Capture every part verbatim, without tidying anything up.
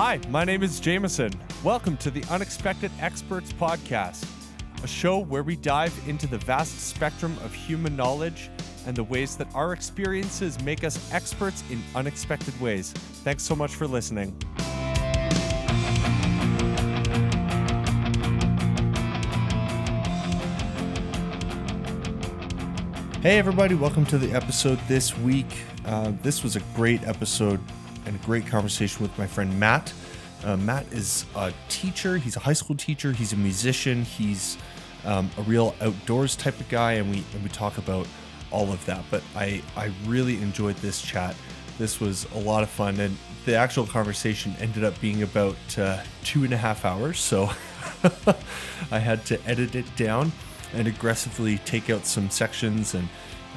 Hi, my name is Jameson. Welcome to the Unexpected Experts Podcast, a show where we dive into the vast spectrum of human knowledge and the ways that our experiences make us experts in unexpected ways. Thanks so much for listening. Hey everybody, welcome to the episode this week. Uh, this was a great episode and a great conversation with my friend Matt. Uh, Matt is a teacher, he's a high school teacher, he's a musician, he's um, a real outdoors type of guy, and we and we talk about all of that. But I, I really enjoyed this chat. This was a lot of fun, and the actual conversation ended up being about uh, two and a half hours, so I had to edit it down and aggressively take out some sections and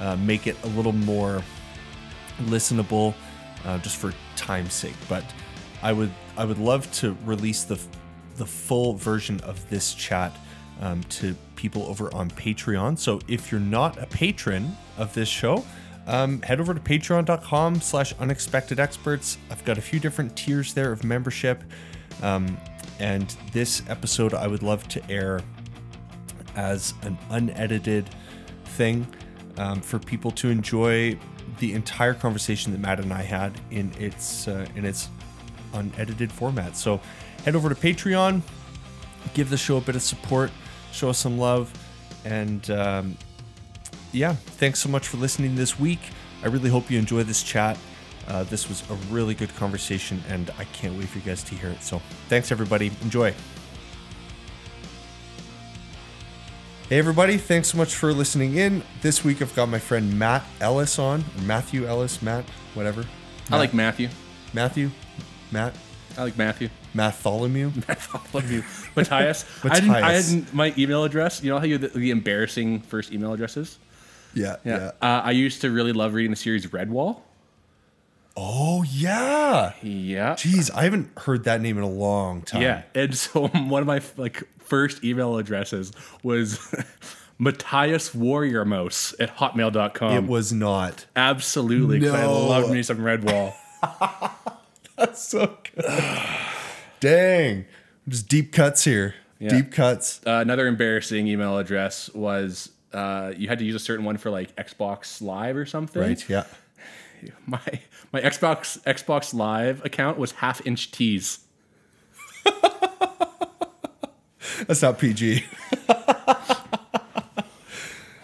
uh, make it a little more listenable uh, just for time's sake. But I would I would love to release the the full version of this chat um, to people over on Patreon. So if you're not a patron of this show, um, head over to patreon.com slash unexpected experts. I've got a few different tiers there of membership. Um, and this episode I would love to air as an unedited thing um, for people to enjoy the entire conversation that Matt and I had in its uh, in its unedited format. So head over to Patreon, give the show a bit of support, show us some love, and um, yeah, thanks so much for listening this week. I really hope you enjoy this chat. Uh, this was a really good conversation, and I can't wait for you guys to hear it. So thanks everybody, enjoy. Hey everybody, thanks so much for listening in. This week I've got my friend Matt Ellis on, or Matthew Ellis, Matt, whatever. Matt. I like Matthew. Matthew? Matt? I like Matthew. Matholomew? Matholomew. Matthias. Matthias. I didn't, I hadn't, my email address, you know how you the, the embarrassing first email addresses? Yeah, yeah. yeah. Uh, I used to really love reading the series Redwall. Oh, yeah. Yeah. Jeez, I haven't heard that name in a long time. Yeah, and so one of my like first email addresses was Matthias Warrior Mouse at hotmail dot com. It was not. Absolutely, because no. I loved me some Redwall. That's so good. Dang. Just deep cuts here. Yeah. Deep cuts. Uh, another embarrassing email address was uh, you had to use a certain one for like Xbox Live or something. Right, yeah. My my Xbox Xbox Live account was Half Inch Tees. That's not P G. I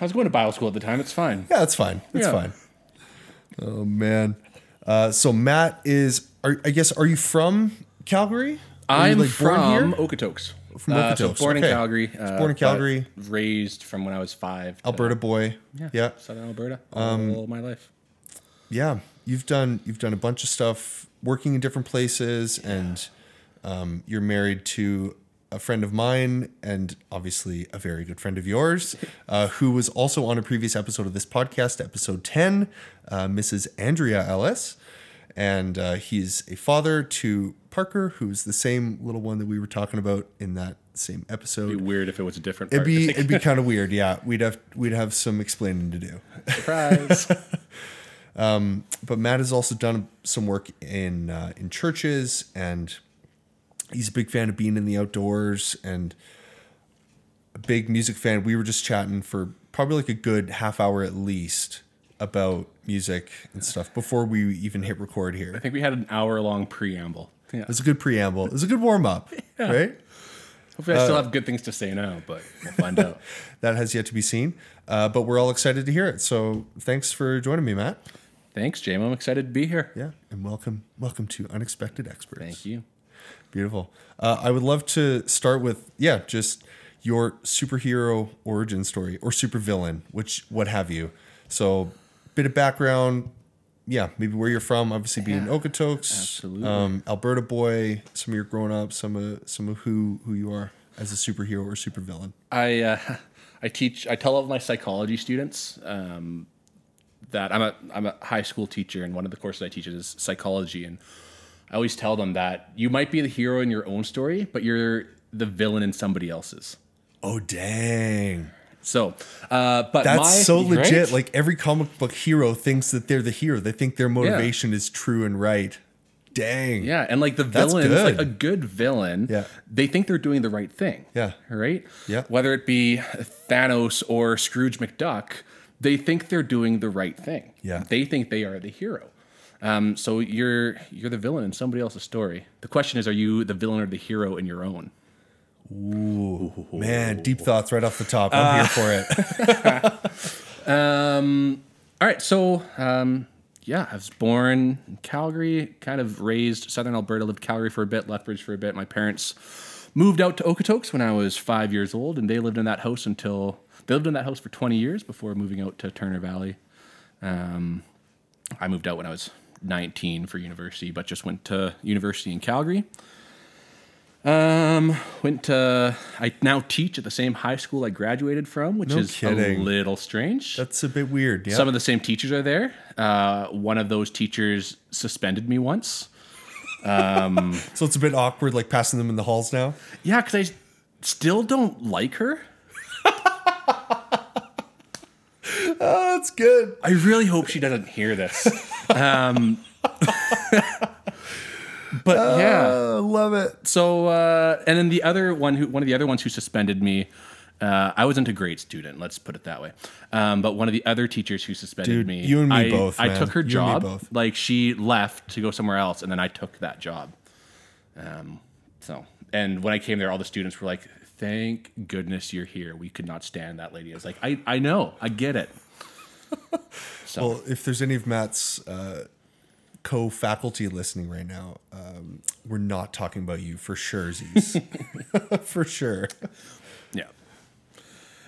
was going to Bible school at the time. It's fine. Yeah, it's fine. It's yeah. fine. Oh man. Uh, so Matt is. Are, I guess. Are you from Calgary? Are I'm you, like, from Okotoks. From Okotoks. Uh, so born, okay. in Calgary, uh, born in Calgary. Born in Calgary. Raised from when I was five. Alberta to, boy. Yeah. yeah. Southern Alberta. Um, all my life. Yeah, you've done you've done a bunch of stuff, working in different places, yeah. and um, you're married to a friend of mine, and obviously a very good friend of yours, uh, who was also on a previous episode of this podcast, episode ten, uh, Missus Andrea Ellis, and uh, he's a father to Parker, who's the same little one that we were talking about in that same episode. It'd be weird if it was a different. Parker. It'd be it'd be kind of weird, yeah. We'd have we'd have some explaining to do. Surprise. Um, but Matt has also done some work in uh, in churches, and he's a big fan of being in the outdoors and a big music fan. We were just chatting for probably like a good half hour at least about music and stuff before we even hit record here. I think we had an hour long preamble. Yeah. It was a good preamble. It was a good warm up, yeah. right? Hopefully I still uh, have good things to say now, but we'll find out. That has yet to be seen, uh, but we're all excited to hear it. So thanks for joining me, Matt. Thanks, Jame. I'm excited to be here. Yeah, and welcome welcome to Unexpected Experts. Thank you. Beautiful. Uh, I would love to start with, yeah, just your superhero origin story or supervillain, which what have you. So bit of background, yeah, maybe where you're from, obviously being yeah, Okotoks, absolutely. Um, Alberta boy, some of your grown-ups, some of, some of who, who you are as a superhero or supervillain. I uh, I teach, I tell all of my psychology students um that I'm a I'm a high school teacher, and one of the courses I teach is psychology, and I always tell them that you might be the hero in your own story, but you're the villain in somebody else's. Oh dang! So, uh, but that's my, so legit. Right? Like every comic book hero thinks that they're the hero. They think their motivation yeah. is true and right. dang. Yeah. And like the villains, like a good villain, yeah. they think they're doing the right thing. Yeah. Right? Yeah. Whether it be Thanos or Scrooge McDuck, they think they're doing the right thing. Yeah. They think they are the hero. Um, so you're you're the villain in somebody else's story. The question is, are you the villain or the hero in your own? Ooh, man, deep thoughts right off the top. I'm uh, here for it. um, all right, so um, yeah, I was born in Calgary, kind of raised southern Alberta, lived Calgary for a bit, Lethbridge for a bit. My parents moved out to Okotoks when I was five years old, and they lived in that house until they lived in that house for twenty years before moving out to Turner Valley. Um, I moved out when I was nineteen for university, but just went to university in Calgary. Um, went to, I now teach at the same high school I graduated from, which no is kidding. a little strange. That's a bit weird. Yeah. Some of the same teachers are there. Uh, one of those teachers suspended me once. Um, so it's a bit awkward, like passing them in the halls now. Yeah. Cause I still don't like her. Oh, that's good. I really hope she doesn't hear this. Um, But uh, yeah, love it. So, uh, and then the other one who, one of the other ones who suspended me, uh, I wasn't a great student, let's put it that way. Um, but one of the other teachers who suspended Dude, me, you and me I, both, I man. took her you job. Like she left to go somewhere else. And then I took that job. Um, so, and when I came there, all the students were like, thank goodness you're here. We could not stand that lady. I was like, I, I know, I get it. So. Well, if there's any of Matt's, uh, co-faculty listening right now, um, we're not talking about you for sure, Z's. For sure. Yeah.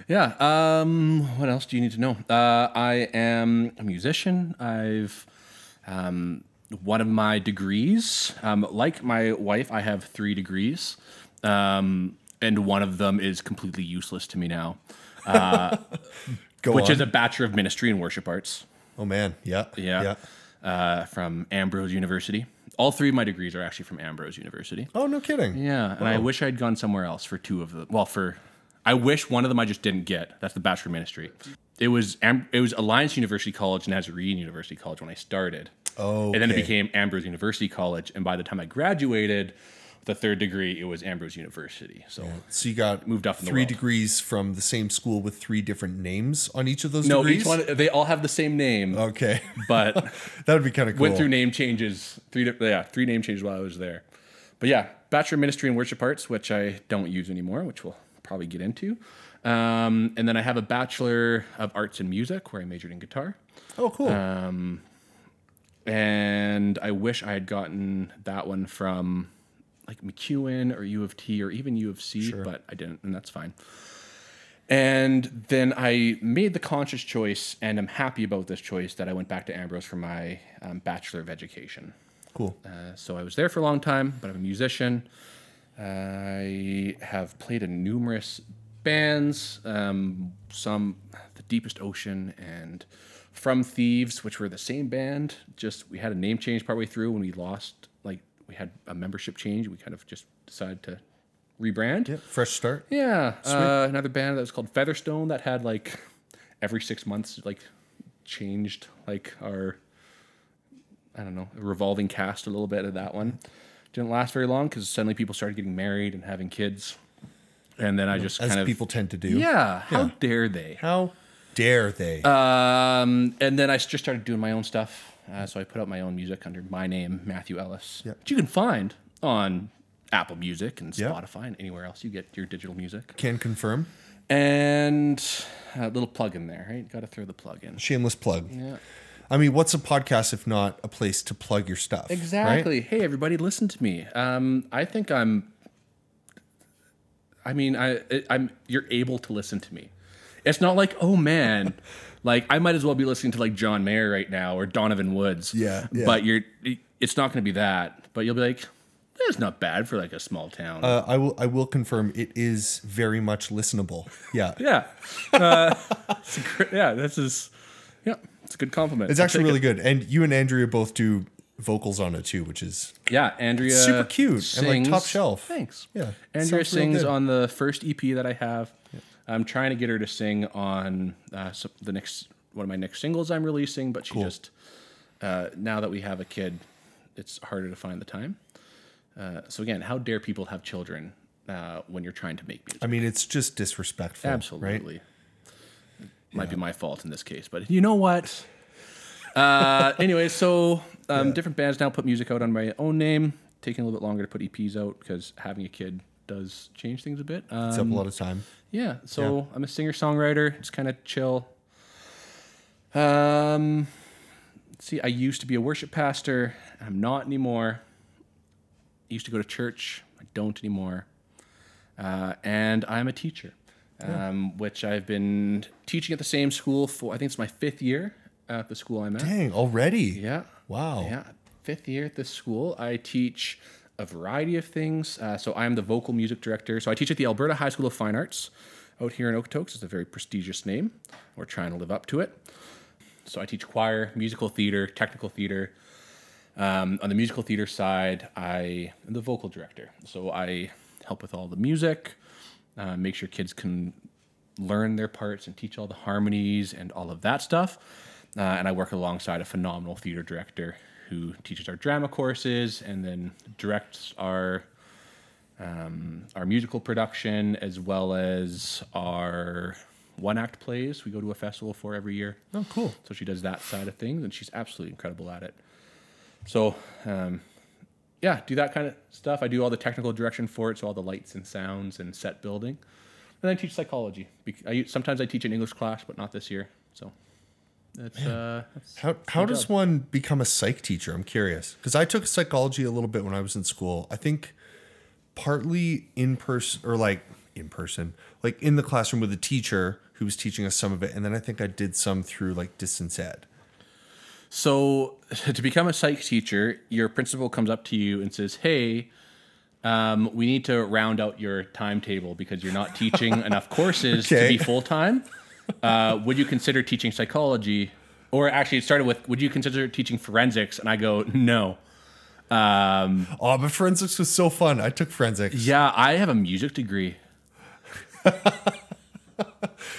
Yeah. Um, what else do you need to know? Uh, I am a musician. I've um, one of my degrees, um, like my wife, I have three degrees, um, and one of them is completely useless to me now, uh, Go which on. is a Bachelor of Ministry and Worship Arts. Oh, man. Yeah. Yeah. yeah. Uh, from Ambrose University. All three of my degrees are actually from Ambrose University. Oh, no kidding. Yeah, and wow. I wish I'd gone somewhere else for two of them. Well, for I wish one of them I just didn't get. That's the Bachelor of Ministry. It was Am- it was Alliance University College, Nazarene University College when I started. Oh, okay. And then it became Ambrose University College, and by the time I graduated, the third degree, it was Ambrose University. So, yeah. so you got moved up in three the degrees from the same school with three different names on each of those no, degrees? No, each one, they all have the same name. Okay. But that would be kind of cool. Went through name changes, three yeah, three name changes while I was there. But yeah, Bachelor of Ministry and Worship Arts, which I don't use anymore, which we'll probably get into. Um, and then I have a Bachelor of Arts in Music where I majored in guitar. Oh, cool. Um, and I wish I had gotten that one from... like McEwen or U of T or even U of C, sure. but I didn't, and that's fine. And then I made the conscious choice, and I'm happy about this choice, that I went back to Ambrose for my um, Bachelor of Education. Cool. Uh, so I was there for a long time, but I'm a musician. I have played in numerous bands, um, some The Deepest Ocean and From Thieves, which were the same band. Just we had a name change partway through when we lost, like, we had a membership change. We kind of just decided to rebrand. Yep. Fresh start. Yeah. Uh, another band that was called Featherstone that had like every six months, like changed like our, I don't know, revolving cast a little bit of that one. Didn't last very long because suddenly people started getting married and having kids. And then I just As kind of... As people tend to do. Yeah. How yeah. dare they? How dare they? Um, and then I just started doing my own stuff. Uh, so I put out my own music under my name, Matthew Ellis, yep. which you can find on Apple Music and Spotify yep. and anywhere else you get your digital music. Can confirm. And a little plug in there, right? Got to throw the plug in. Shameless plug. Yeah. I mean, what's a podcast if not a place to plug your stuff? Exactly. Right? Hey, everybody, listen to me. Um, I think I'm. I mean, I I'm. You're able to listen to me. It's not like, oh man. Like, I might as well be listening to, like, John Mayer right now or Donovan Woods. Yeah. yeah. But you're, it's not going to be that. But you'll be like, that's not bad for, like, a small town. Uh, I will I will confirm it is very much listenable. Yeah. yeah. Uh, it's a great, yeah, this is, yeah, it's a good compliment. It's I'll actually really it. good. And you and Andrea both do vocals on it, too, which is yeah, Andrea super cute sings, and, like, top shelf. Thanks. Yeah. Andrea sings on the first E P that I have. Yeah. I'm trying to get her to sing on uh, so the next one of my next singles I'm releasing, but she cool. just uh, now that we have a kid, it's harder to find the time. Uh, so again, how dare people have children uh, when you're trying to make music? I mean, it's just disrespectful. Absolutely. Right? Might yeah. be my fault in this case, but you know what? Uh, anyway, so um, yeah. different bands now put music out on my own name, taking a little bit longer to put E Ps out because having a kid does change things a bit. Um, it's up a lot of time. Yeah, so yeah. I'm a singer-songwriter. It's kind of chill. Um, let's see, I used to be a worship pastor. I'm not anymore. I used to go to church. I don't anymore. Uh, and I'm a teacher. Yeah. Um, which I've been teaching at the same school for, I think it's my fifth year at the school I'm at. Dang, already? Yeah. Wow. Yeah, fifth year at this school. I teach a variety of things. Uh, so I'm the vocal music director. So I teach at the Alberta High School of Fine Arts out here in Okotoks. It's a very prestigious name. We're trying to live up to it. So I teach choir, musical theater, technical theater. Um, on the musical theater side, I am the vocal director. So I help with all the music. Uh, make sure kids can learn their parts and teach all the harmonies and all of that stuff. Uh, and I work alongside a phenomenal theater director who teaches our drama courses and then directs our um, our musical production as well as our one-act plays we go to a festival for every year. Oh, cool. So she does that side of things, and she's absolutely incredible at it. So, um yeah, do that kind of stuff. I do all the technical direction for it, so all the lights and sounds and set building. And I teach psychology. I, sometimes I teach an English class, but not this year. So, that's uh, that's how how does job. one become a psych teacher? I'm curious because I took psychology a little bit when I was in school. I think partly in person or like in person, like in the classroom with a teacher who was teaching us some of it, and then I think I did some through like distance ed. So to become a psych teacher, your principal comes up to you and says, hey, um, we need to round out your timetable because you're not teaching enough courses okay. to be full-time. Uh, would you consider teaching psychology? Or actually it started with, would you consider teaching forensics? And I go, no. Um, oh, but forensics was so fun. I took forensics. Yeah, I have a music degree.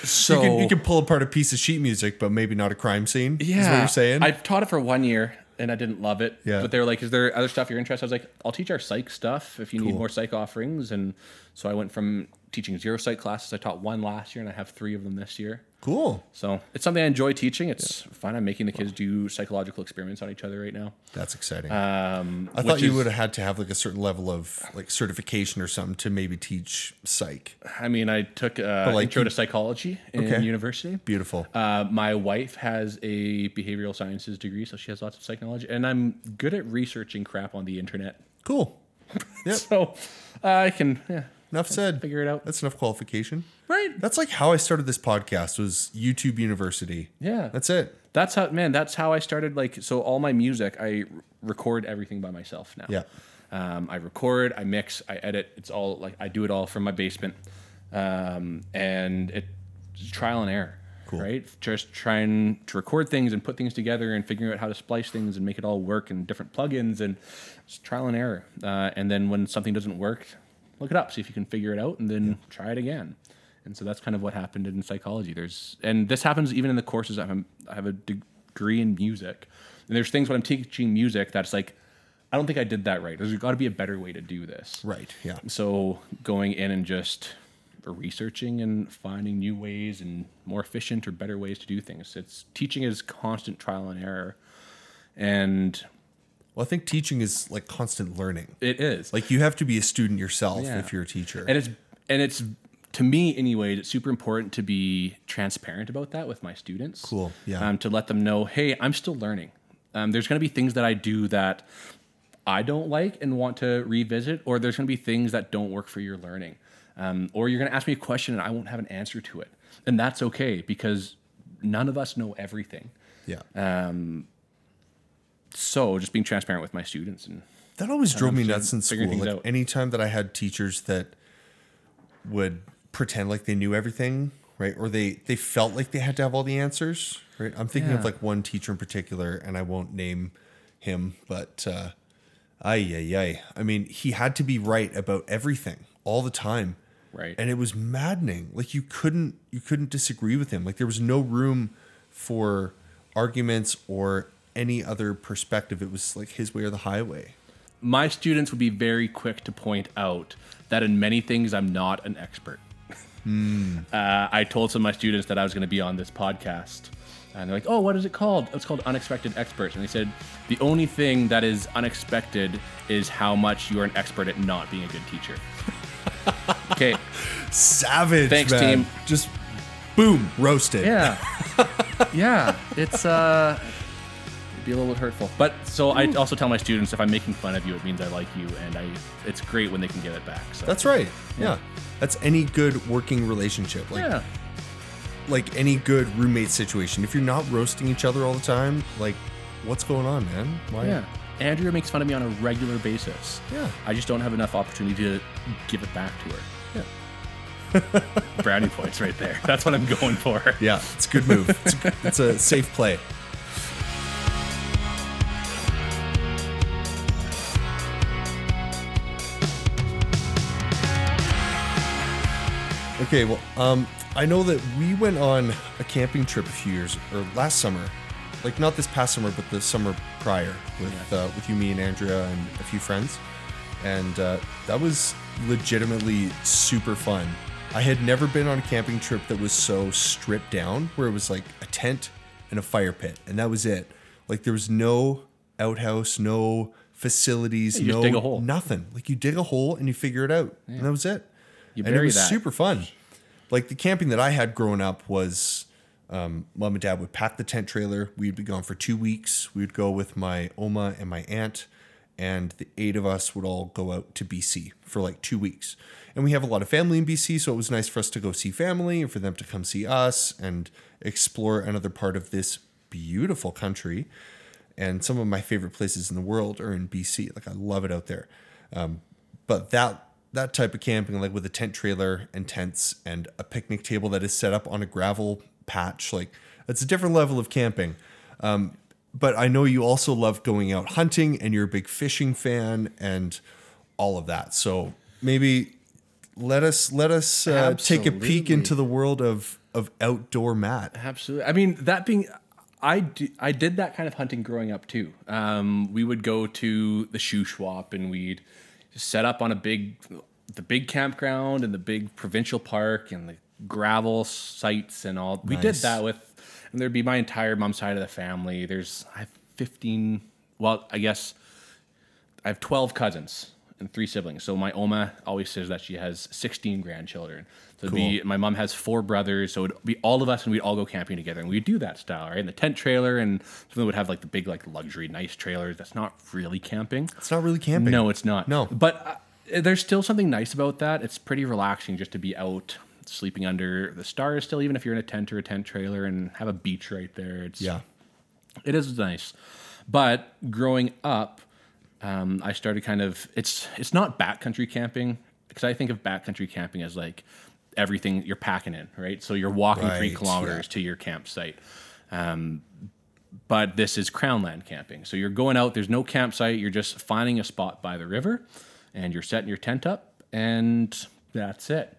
So you can, you can pull apart a piece of sheet music, but maybe not a crime scene. Yeah, is what you're saying. I taught it for one year and I didn't love it. Yeah. But they were like, "Is there other stuff you're interested?" I was like, "I'll teach our psych stuff if you cool. need more psych offerings." And so I went from teaching zero psych classes. I taught one last year, and I have three of them this year. Cool. So it's something I enjoy teaching. It's yeah. fun. I'm making the kids do psychological experiments on each other right now. That's exciting. Um, I thought you is, would have had to have like a certain level of like certification or something to maybe teach psych. I mean, I took uh, like, intro to psychology in okay. university. Beautiful. Uh, my wife has a behavioral sciences degree, so she has lots of psych knowledge, and I'm good at researching crap on the internet. Cool. Yep. So uh, I can. Yeah. Enough said. Figure it out. That's enough qualification. Right. That's like how I started this podcast was YouTube University. Yeah. That's it. That's how, man, that's how I started. Like, so all my music, I record everything by myself now. Yeah. Um, I record, I mix, I edit. It's all like, I do it all from my basement. Um, and it's trial and error. Cool. Right. Just trying to record things and put things together and figuring out how to splice things and make it all work and different plugins and it's trial and error. Uh, and then when something doesn't work, look it up, see if you can figure it out, and then yeah. try it again. And so that's kind of what happened in psychology. There's, and this happens even in the courses. I have, I have a degree in music, and there's things when I'm teaching music that's like, I don't think I did that right. There's got to be a better way to do this. Right. Yeah. So going in and just researching and finding new ways and more efficient or better ways to do things. It's teaching is constant trial and error, and. Well, I think teaching is like constant learning. It is. Like you have to be a student yourself yeah. if you're a teacher. And it's and it's to me anyways, it's super important to be transparent about that with my students. Cool. Yeah. Um, to let them know, hey, I'm still learning. Um, there's gonna be things that I do that I don't like and want to revisit, or there's gonna be things that don't work for your learning. Um, or you're gonna ask me a question and I won't have an answer to it. And that's okay because none of us know everything. Yeah. Um So just being transparent with my students. And that always drove me nuts in school. Like anytime that I had teachers that would pretend like they knew everything, right? Or they, they felt like they had to have all the answers, right? I'm thinking yeah. of like one teacher in particular, and I won't name him, but uh, ay, ay, ay. I mean, he had to be right about everything all the time. Right. And it was maddening. Like you couldn't, you couldn't disagree with him. Like there was no room for arguments or any other perspective. It was like his way or the highway. My students would be very quick to point out that in many things I'm not an expert. Mm. Uh, I told some of my students that I was going to be on this podcast, and they're like, "Oh, what is it called?" It's called Unexpected Experts. And they said, the only thing that is unexpected is how much you are an expert at not being a good teacher. Okay. Savage. Thanks, man. Team. Just boom, roasted. Yeah. Yeah. It's, uh, it'd be a little bit hurtful. But so Ooh. I also tell my students, if I'm making fun of you, it means I like you. And I, it's great when they can get it back. So. That's right. Yeah. yeah. That's any good working relationship. Like, yeah. Like any good roommate situation. If you're not roasting each other all the time, like, what's going on, man? Why? Yeah. Andrea makes fun of me on a regular basis. Yeah. I just don't have enough opportunity to give it back to her. Yeah. Brownie points right there. That's what I'm going for. Yeah. It's a good move. It's a, it's a safe play. Okay. Well, um, I know that we went on a camping trip a few years, or last summer, like not this past summer, but the summer prior with uh, with you, me, and Andrea, and a few friends, and uh, that was legitimately super fun. I had never been on a camping trip that was so stripped down, where it was like a tent and a fire pit, and that was it. Like there was no outhouse, no facilities, yeah, you no just dig a hole. Nothing. Like you dig a hole and you figure it out, yeah. and that was it. You bury and it was that. Super fun. Like the camping that I had growing up was, um, mom and dad would pack the tent trailer. We'd be gone for two weeks. We'd go with my Oma and my aunt, and the eight of us would all go out to B C for like two weeks. And we have a lot of family in B C, so it was nice for us to go see family and for them to come see us and explore another part of this beautiful country. And some of my favorite places in the world are in B C. Like I love it out there. Um, but that That type of camping, like with a tent trailer and tents and a picnic table that is set up on a gravel patch, like that's a different level of camping. Um, but I know you also love going out hunting and you're a big fishing fan and all of that. So maybe let us let us uh, take a peek into the world of of outdoor Matt. Absolutely. I mean, that being, I, do, I did that kind of hunting growing up too. Um, we would go to the Shuswap and we'd set up on a big, the big campground and the big provincial park and the gravel sites and all. Nice. We did that with, and there'd be my entire mom's side of the family. There's, I have fifteen, well, I guess I have twelve cousins and three siblings. So my Oma always says that she has sixteen grandchildren. So cool. it'd be, my mom has four brothers. So it'd be all of us and we'd all go camping together and we'd do that style, right? And the tent trailer and something would have like the big, like luxury, nice trailers. That's not really camping. It's not really camping. No, it's not. No. But uh, there's still something nice about that. It's pretty relaxing just to be out sleeping under the stars still, even if you're in a tent or a tent trailer and have a beach right there. It's, yeah, it is nice. But growing up, Um, I started kind of, it's it's not backcountry camping, because I think of backcountry camping as like everything you're packing in, right? So you're walking right, three kilometers yeah. to your campsite. Um, but this is crownland camping. So you're going out, there's no campsite, you're just finding a spot by the river, and you're setting your tent up, and that's it.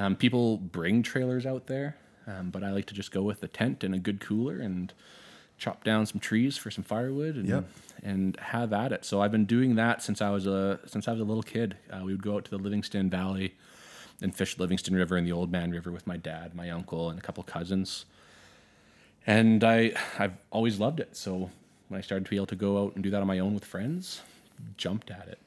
Um, people bring trailers out there, um, but I like to just go with a tent and a good cooler and chop down some trees for some firewood and yep. and have at it. So I've been doing that since I was a since I was a little kid. Uh, we would go out to the Livingston Valley and fish the Livingston River and the Old Man River with my dad, my uncle, and a couple cousins. And I I've always loved it. So when I started to be able to go out and do that on my own with friends, jumped at it.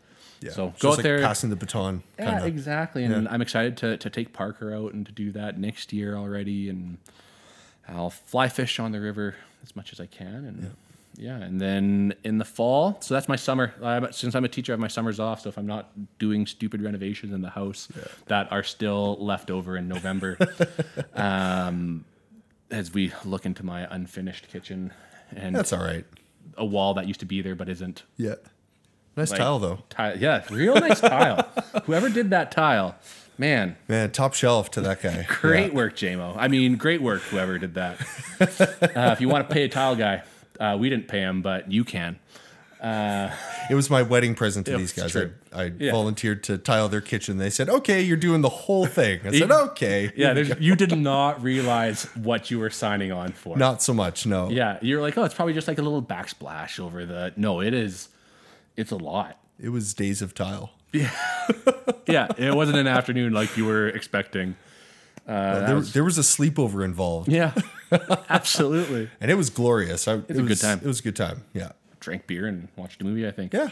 Yeah. So it's go out like there, passing the baton. Yeah, kinda. Exactly. And yeah. I'm excited to to take Parker out and to do that next year already. And I'll fly fish on the river as much as I can. And yeah. yeah, and then in the fall, so that's my summer. I, since I'm a teacher, I have my summers off. So if I'm not doing stupid renovations in the house yeah. that are still left over in November, um, as we look into my unfinished kitchen. And that's all right. A wall that used to be there but isn't. Yeah. Nice like, tile, though. Tile, yeah, real nice tile. Whoever did that tile. Man. Man, top shelf to that guy. Great yeah. work, J-Mo. I mean, great work, whoever did that. uh, if you want to pay a tile guy, uh, we didn't pay him, but you can. Uh, it was my wedding present to yeah, these guys. I, I yeah. volunteered to tile their kitchen. They said, okay, you're doing the whole thing. I said, okay. Yeah, you did not realize what you were signing on for. Not so much, no. Yeah, you're like, oh, it's probably just like a little backsplash over the... No, it is... It's a lot. It was days of tile. Yeah, yeah. It wasn't an afternoon like you were expecting. Uh, no, there, was, there was a sleepover involved. Yeah, absolutely. And it was glorious. I, it's it a was, good time. It was a good time, yeah. Drank beer and watched a movie, I think. Yeah.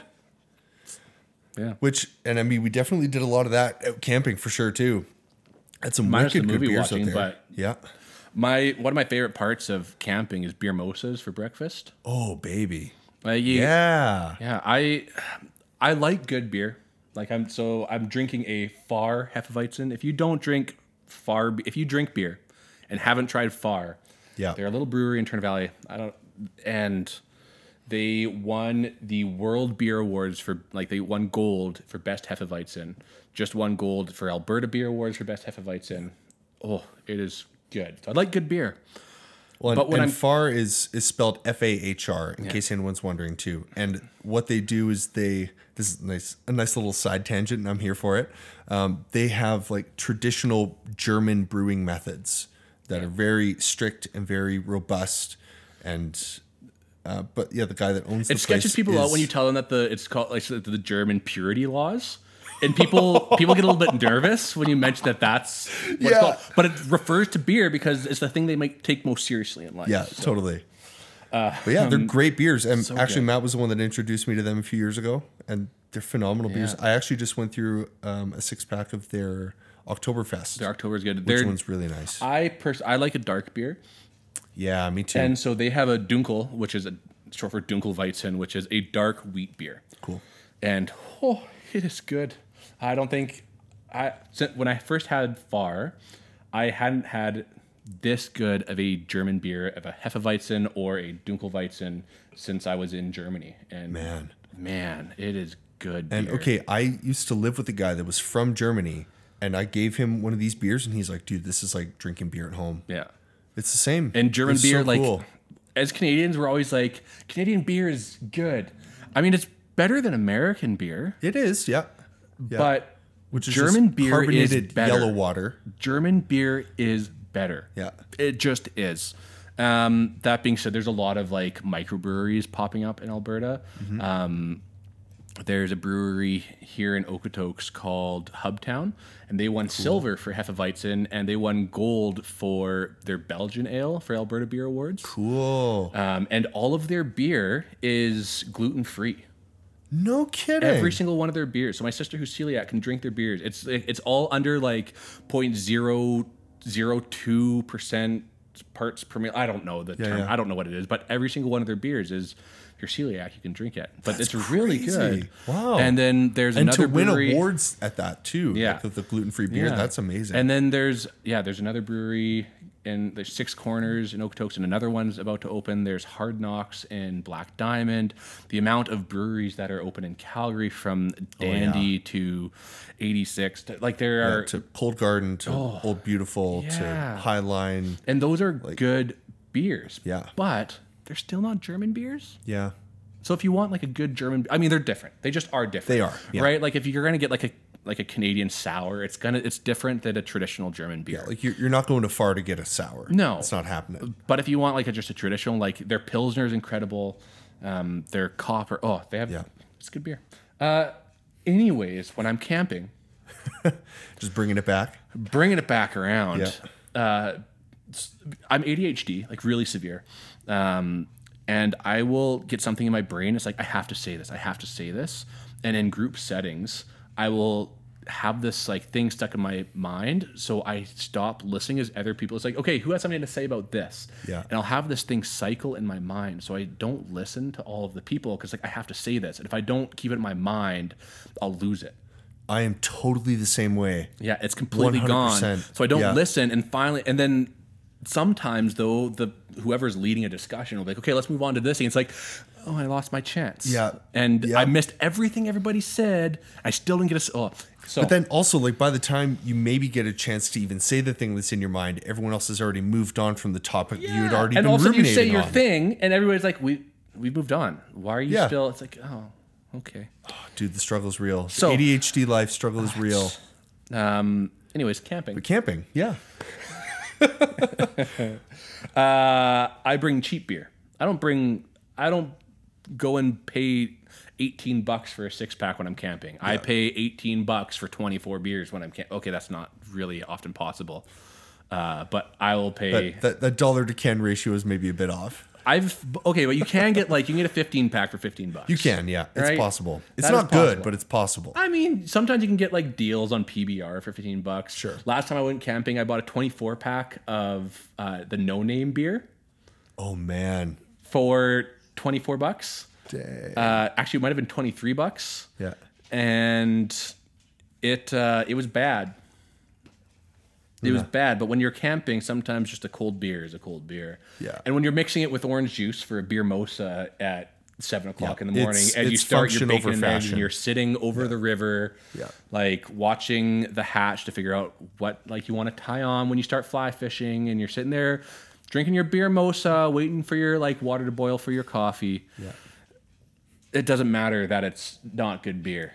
Yeah. Which, and I mean, we definitely did a lot of that out camping for sure, too. That's some Minus wicked good beers watching, out there. But yeah. My, one of my favorite parts of camping is beer mimosas for breakfast. Oh, baby. Like you, yeah. Yeah. I I like good beer. Like I'm so I'm drinking a Fahr Hefeweizen. If you don't drink Fahr, if you drink beer and haven't tried Fahr, yeah. They're a little brewery in Turner Valley. I don't and they won the World Beer Awards for like they won gold for best Hefeweizen. Just won gold for Alberta Beer Awards for best Hefeweizen. Oh, it is good. I like good beer. Well, but and, and Fahr is, is spelled F A H R, in yeah. case anyone's wondering, too. And what they do is they... This is nice, a nice little side tangent, and I'm here for it. Um, they have, like, traditional German brewing methods that yeah. are very strict and very robust. And... Uh, but, yeah, the guy that owns the place... It sketches people is, out when you tell them that the it's called, like, the German purity laws... And people people get a little bit nervous when you mention that that's what yeah. it's called. But it refers to beer because it's the thing they might take most seriously in life. Yeah, so. Totally. Uh, but yeah, they're um, great beers. And so actually, good. Matt was the one that introduced me to them a few years ago. And they're phenomenal yeah. beers. I actually just went through um, a six-pack of their Oktoberfest. Their Oktober's good. Which they're, one's really nice. I pers- I like a dark beer. Yeah, me too. And so they have a Dunkel, which is a, short for Dunkelweizen, which is a dark wheat beer. Cool. And oh, it is good. I don't think I when I first had Fahr, I hadn't had this good of a German beer of a Hefeweizen or a Dunkelweizen since I was in Germany. And man, man, it is good beer. And okay, I used to live with a guy that was from Germany, and I gave him one of these beers, and he's like, "Dude, this is like drinking beer at home." Yeah, it's the same. And German it's beer, so like cool. As Canadians, we're always like, "Canadian beer is good." I mean, it's better than American beer. It is, yeah. Yeah. But which is German beer carbonated is better. Yellow water. German beer is better. Yeah, it just is. Um, that being said, there's a lot of like microbreweries popping up in Alberta. Mm-hmm. Um, there's a brewery here in Okotoks called Hubtown, and they won cool. silver for Hefeweizen, and they won gold for their Belgian ale for Alberta Beer Awards. Cool. Um, and all of their beer is gluten free. No kidding. Every single one of their beers. So my sister who's celiac can drink their beers. It's it's all under like zero point zero zero two percent parts per million. I don't know the yeah, term. Yeah. I don't know what it is, but every single one of their beers is if you're celiac, you can drink it. But That's it's crazy. Really good. Wow. And then there's and another to win brewery. Awards at that too. Yeah. Like the gluten-free beer. Yeah. That's amazing. And then there's yeah, there's another brewery and there's Six Corners in Okotoks, and another one's about to open. There's Hard Knocks and Black Diamond. The amount of breweries that are open in Calgary from Dandy oh, yeah. to eighty-six, to, like there yeah, are to Cold Garden to oh, Old Beautiful yeah. to Highline, and those are like, good beers. Yeah, but they're still not German beers. Yeah. So if you want like a good German, I mean, they're different. They just are different. They are yeah. right. Like if you're gonna get like a like a Canadian sour, it's gonna it's different than a traditional German beer. Yeah, like you're, you're not going to Fahr to get a sour. No, it's not happening. But if you want like a, just a traditional, like their Pilsner is incredible. Um, their copper. Oh, they have yeah. it's good beer. Uh, anyways, when I'm camping, just bringing it back, bringing it back around. Yeah. Uh, I'm A D H D, like really severe. Um, and I will get something in my brain. It's like, I have to say this. I have to say this. And in group settings, I will have this like thing stuck in my mind, so I stop listening as other people. It's like, okay, who has something to say about this? Yeah. And I'll have this thing cycle in my mind, so I don't listen to all of the people because like I have to say this, and if I don't keep it in my mind, I'll lose it. I am totally the same way. Yeah, it's completely one hundred percent gone. So I don't yeah. listen, and finally, and then sometimes though, the whoever's leading a discussion will be like, okay, let's move on to this thing. It's like, oh, I lost my chance. Yeah. And yeah. I missed everything everybody said. I still didn't get a... Oh. So. But then also, like, by the time you maybe get a chance to even say the thing that's in your mind, everyone else has already moved on from the topic yeah. you had already and been ruminating on. And also you say your thing, and everybody's like, we... we moved on. Why are you yeah. still? It's like, oh, okay. Oh, dude, the struggle's real. So, the A D H D life struggle is real. Um. Anyways, camping. But camping, yeah. uh, I bring cheap beer. I don't bring. I don't go and pay eighteen bucks for a six pack when I'm camping. Yeah. I pay eighteen bucks for twenty-four beers when I'm camping. Okay, that's not really often possible. Uh, but I will pay. That, that, that dollar to can ratio is maybe a bit off. I've okay, but you can get like you can get a fifteen pack for fifteen bucks. You can, yeah, it's right? possible. It's that not possible. Good, but it's possible. I mean, sometimes you can get like deals on P B R for fifteen bucks. Sure. Last time I went camping, I bought a twenty-four pack of uh, the No Name beer. Oh man, for twenty-four bucks. Dang. Uh, actually, it might have been twenty-three bucks. Yeah, and it uh, it was bad. It was bad, but when you're camping, sometimes just a cold beer is a cold beer. Yeah. And when you're mixing it with orange juice for a beer mosa at seven o'clock yeah. in the morning, it's, as it's you start your bacon and eggs, and you're sitting over yeah. the river, yeah. like watching the hatch to figure out what like you want to tie on when you start fly fishing, and you're sitting there drinking your beer mosa, waiting for your like water to boil for your coffee. Yeah. It doesn't matter that it's not good beer.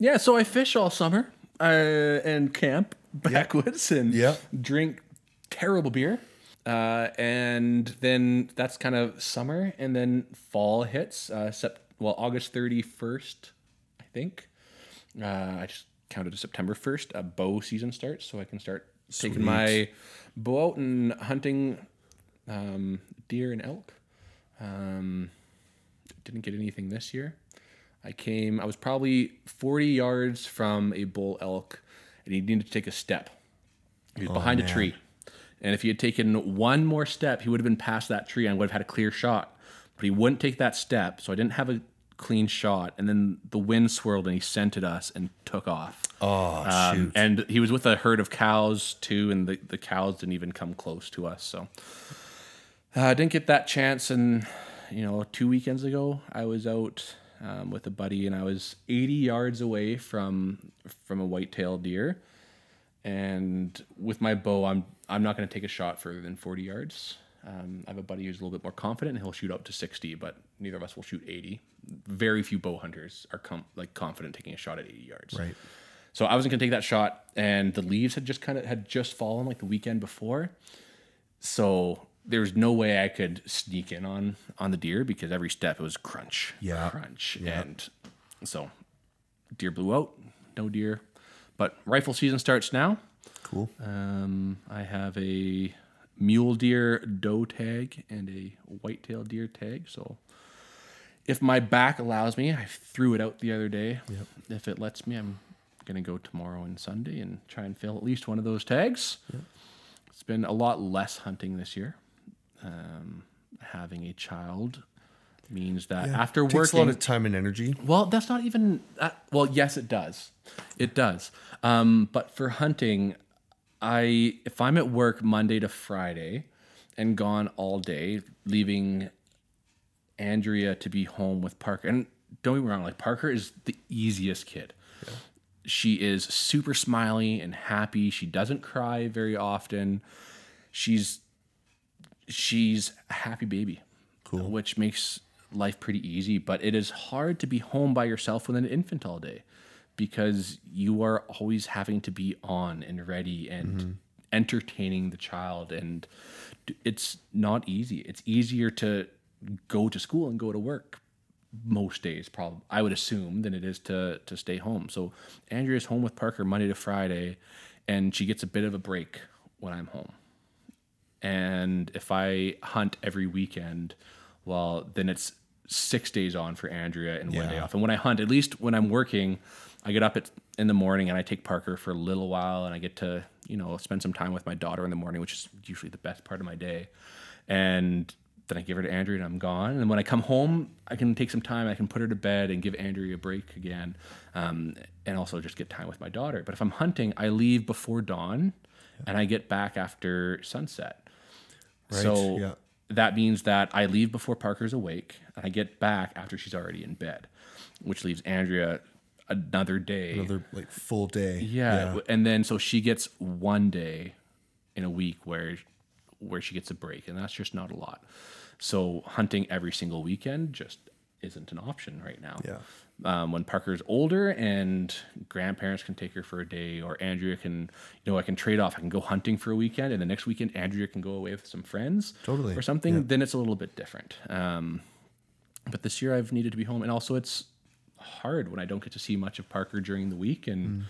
Yeah. So I fish all summer uh, and camp. Backwoods yep. and yep. drink terrible beer. Uh, and then that's kind of summer. And then fall hits. Uh, sept- well, August thirty-first, I think. Uh, I just counted to September first. Uh, bow season starts, so I can start Sweet. taking my bow out and hunting um, deer and elk. Um, didn't get anything this year. I came, I was probably forty yards from a bull elk. And he needed to take a step. He was oh, behind man. a tree. And if he had taken one more step, he would have been past that tree and would have had a clear shot. But he wouldn't take that step, so I didn't have a clean shot. And then the wind swirled and he scented us and took off. Oh, um, shoot. And he was with a herd of cows, too, and the, the cows didn't even come close to us. So I uh, didn't get that chance. And, you know, two weekends ago, I was out... Um, with a buddy, and I was eighty yards away from from a white-tailed deer, and with my bow, I'm I'm not going to take a shot further than forty yards. Um, I have a buddy who's a little bit more confident, and he'll shoot up to sixty, but neither of us will shoot eighty. Very few bow hunters are com- like confident taking a shot at eighty yards. Right. So I wasn't going to take that shot, and the leaves had just kind of had just fallen like the weekend before, so. There was no way I could sneak in on, on the deer because every step it was crunch, yeah. crunch. Yeah. And so deer blew out, no deer. But rifle season starts now. Cool. Um, I have a mule deer doe tag and a white-tailed deer tag. So if my back allows me, I threw it out the other day. Yep. If it lets me, I'm going to go tomorrow and Sunday and try and fill at least one of those tags. Yep. It's been a lot less hunting this year. Um, having a child means that yeah, after working... It takes a lot of time and energy. Well, that's not even... Uh, well, yes, it does. It does. Um, but for hunting, I if I'm at work Monday to Friday and gone all day, leaving Andrea to be home with Parker. And don't get me wrong, like Parker is the easiest kid. Yeah. She is super smiley and happy. She doesn't cry very often. She's... She's a happy baby, cool. which makes life pretty easy. But it is hard to be home by yourself with an infant all day because you are always having to be on and ready and mm-hmm. entertaining the child. And it's not easy. It's easier to go to school and go to work most days, probably, I would assume, than it is to, to stay home. So Andrea's home with Parker Monday to Friday, and she gets a bit of a break when I'm home. And if I hunt every weekend, well, then it's six days on for Andrea and yeah. one day off. And when I hunt, at least when I'm working, I get up at, in the morning and I take Parker for a little while and I get to, you know, spend some time with my daughter in the morning, which is usually the best part of my day. And then I give her to Andrea and I'm gone. And when I come home, I can take some time. I can put her to bed and give Andrea a break again um, and also just get time with my daughter. But if I'm hunting, I leave before dawn yeah. and I get back after sunset. Right. So yeah. that means that I leave before Parker's awake and I get back after she's already in bed, which leaves Andrea another day. Another like full day. Yeah. yeah. And then so she gets one day in a week where where she gets a break, and that's just not a lot. So hunting every single weekend just isn't an option right now. Yeah. Um, when Parker's older and grandparents can take her for a day, or Andrea can, you know, I can trade off. I can go hunting for a weekend, and the next weekend Andrea can go away with some friends, totally, or something. Yeah. Then it's a little bit different. Um, but this year I've needed to be home, and also it's hard when I don't get to see much of Parker during the week, and mm.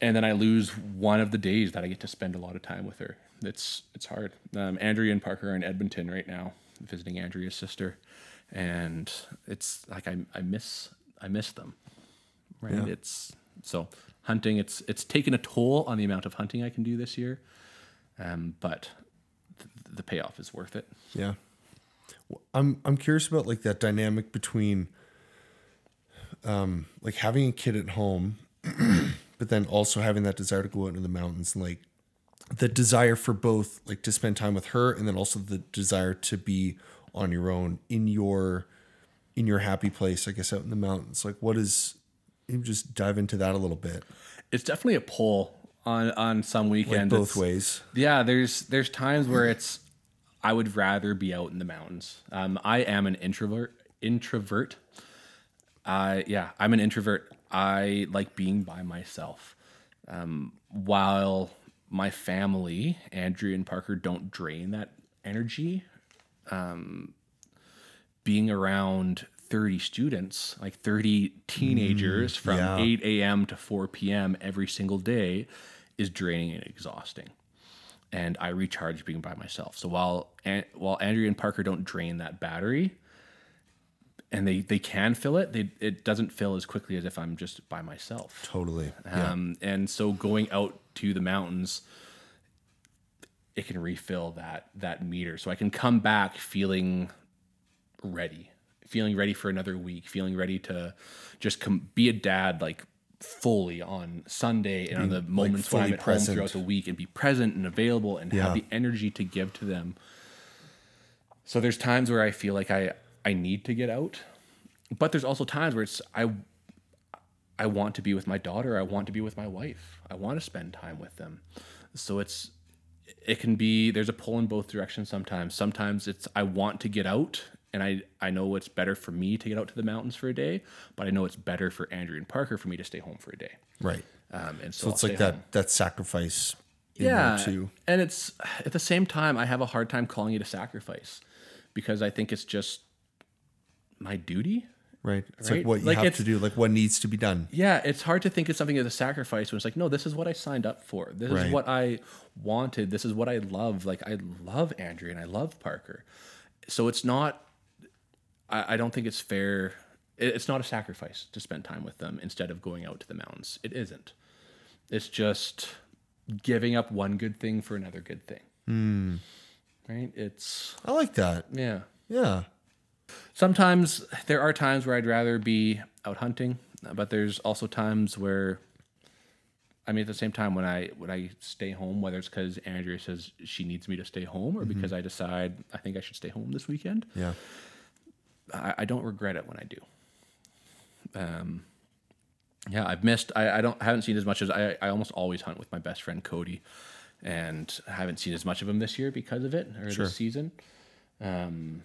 and then I lose one of the days that I get to spend a lot of time with her. It's it's hard. Um, Andrea and Parker are in Edmonton right now, visiting Andrea's sister. And it's like I I miss I miss them, right? Yeah. It's so hunting. It's it's taken a toll on the amount of hunting I can do this year, um, but th- the payoff is worth it. Yeah, well, I'm I'm curious about like that dynamic between, um, like having a kid at home, but then also having that desire to go out into the mountains, and like the desire for both, like to spend time with her, and then also the desire to be on your own in your, in your happy place, I guess, out in the mountains. Like what is, you just dive into that a little bit. It's definitely a pull on, on some weekends. Like both it's, ways. Yeah. There's, there's times where it's, I would rather be out in the mountains. Um, I am an introvert introvert. Uh, yeah, I'm an introvert. I like being by myself. Um, while my family, Andrea and Parker, don't drain that energy, Um, being around thirty students, like thirty teenagers mm, from yeah. eight a.m. to four p.m. every single day is draining and exhausting. And I recharge being by myself. So while and, while Andrea and Parker don't drain that battery, and they, they can fill it, they, it doesn't fill as quickly as if I'm just by myself. Totally. Um, yeah. And so going out to the mountains, it can refill that that meter. So I can come back feeling ready, feeling ready for another week, feeling ready to just come, be a dad, like fully on Sunday and on the moments like when I'm at present. Home throughout the week, and be present and available and yeah. have the energy to give to them. So there's times where I feel like I, I need to get out, but there's also times where it's, I, I want to be with my daughter. I want to be with my wife. I want to spend time with them. So it's, it can be, there's a pull in both directions sometimes. Sometimes it's, I want to get out, and I, I know it's better for me to get out to the mountains for a day, but I know it's better for Andrea and Parker for me to stay home for a day. Right. Um, and so, so it's like that, home. that sacrifice. In yeah. There too. And it's at the same time, I have a hard time calling it a sacrifice, because I think it's just my duty. Right. It's right? like what you like have to do, like what needs to be done. Yeah. It's hard to think of something as a sacrifice when it's like, no, this is what I signed up for. This right. is what I wanted. This is what I love. Like I love Andrea and I love Parker. So it's not, I, I don't think it's fair. It, it's not a sacrifice to spend time with them instead of going out to the mountains. It isn't. It's just giving up one good thing for another good thing. Mm. Right. It's. I like that. Yeah. Yeah. Sometimes there are times where I'd rather be out hunting, but there's also times where, I mean, at the same time when I when I stay home, whether it's because Andrea says she needs me to stay home, or mm-hmm. because I decide I think I should stay home this weekend. Yeah, I, I don't regret it when I do. Um, yeah, I've missed. I, I don't I haven't seen as much as I. I almost always hunt with my best friend Cody, and I haven't seen as much of him this year because of it or sure. this season. Um.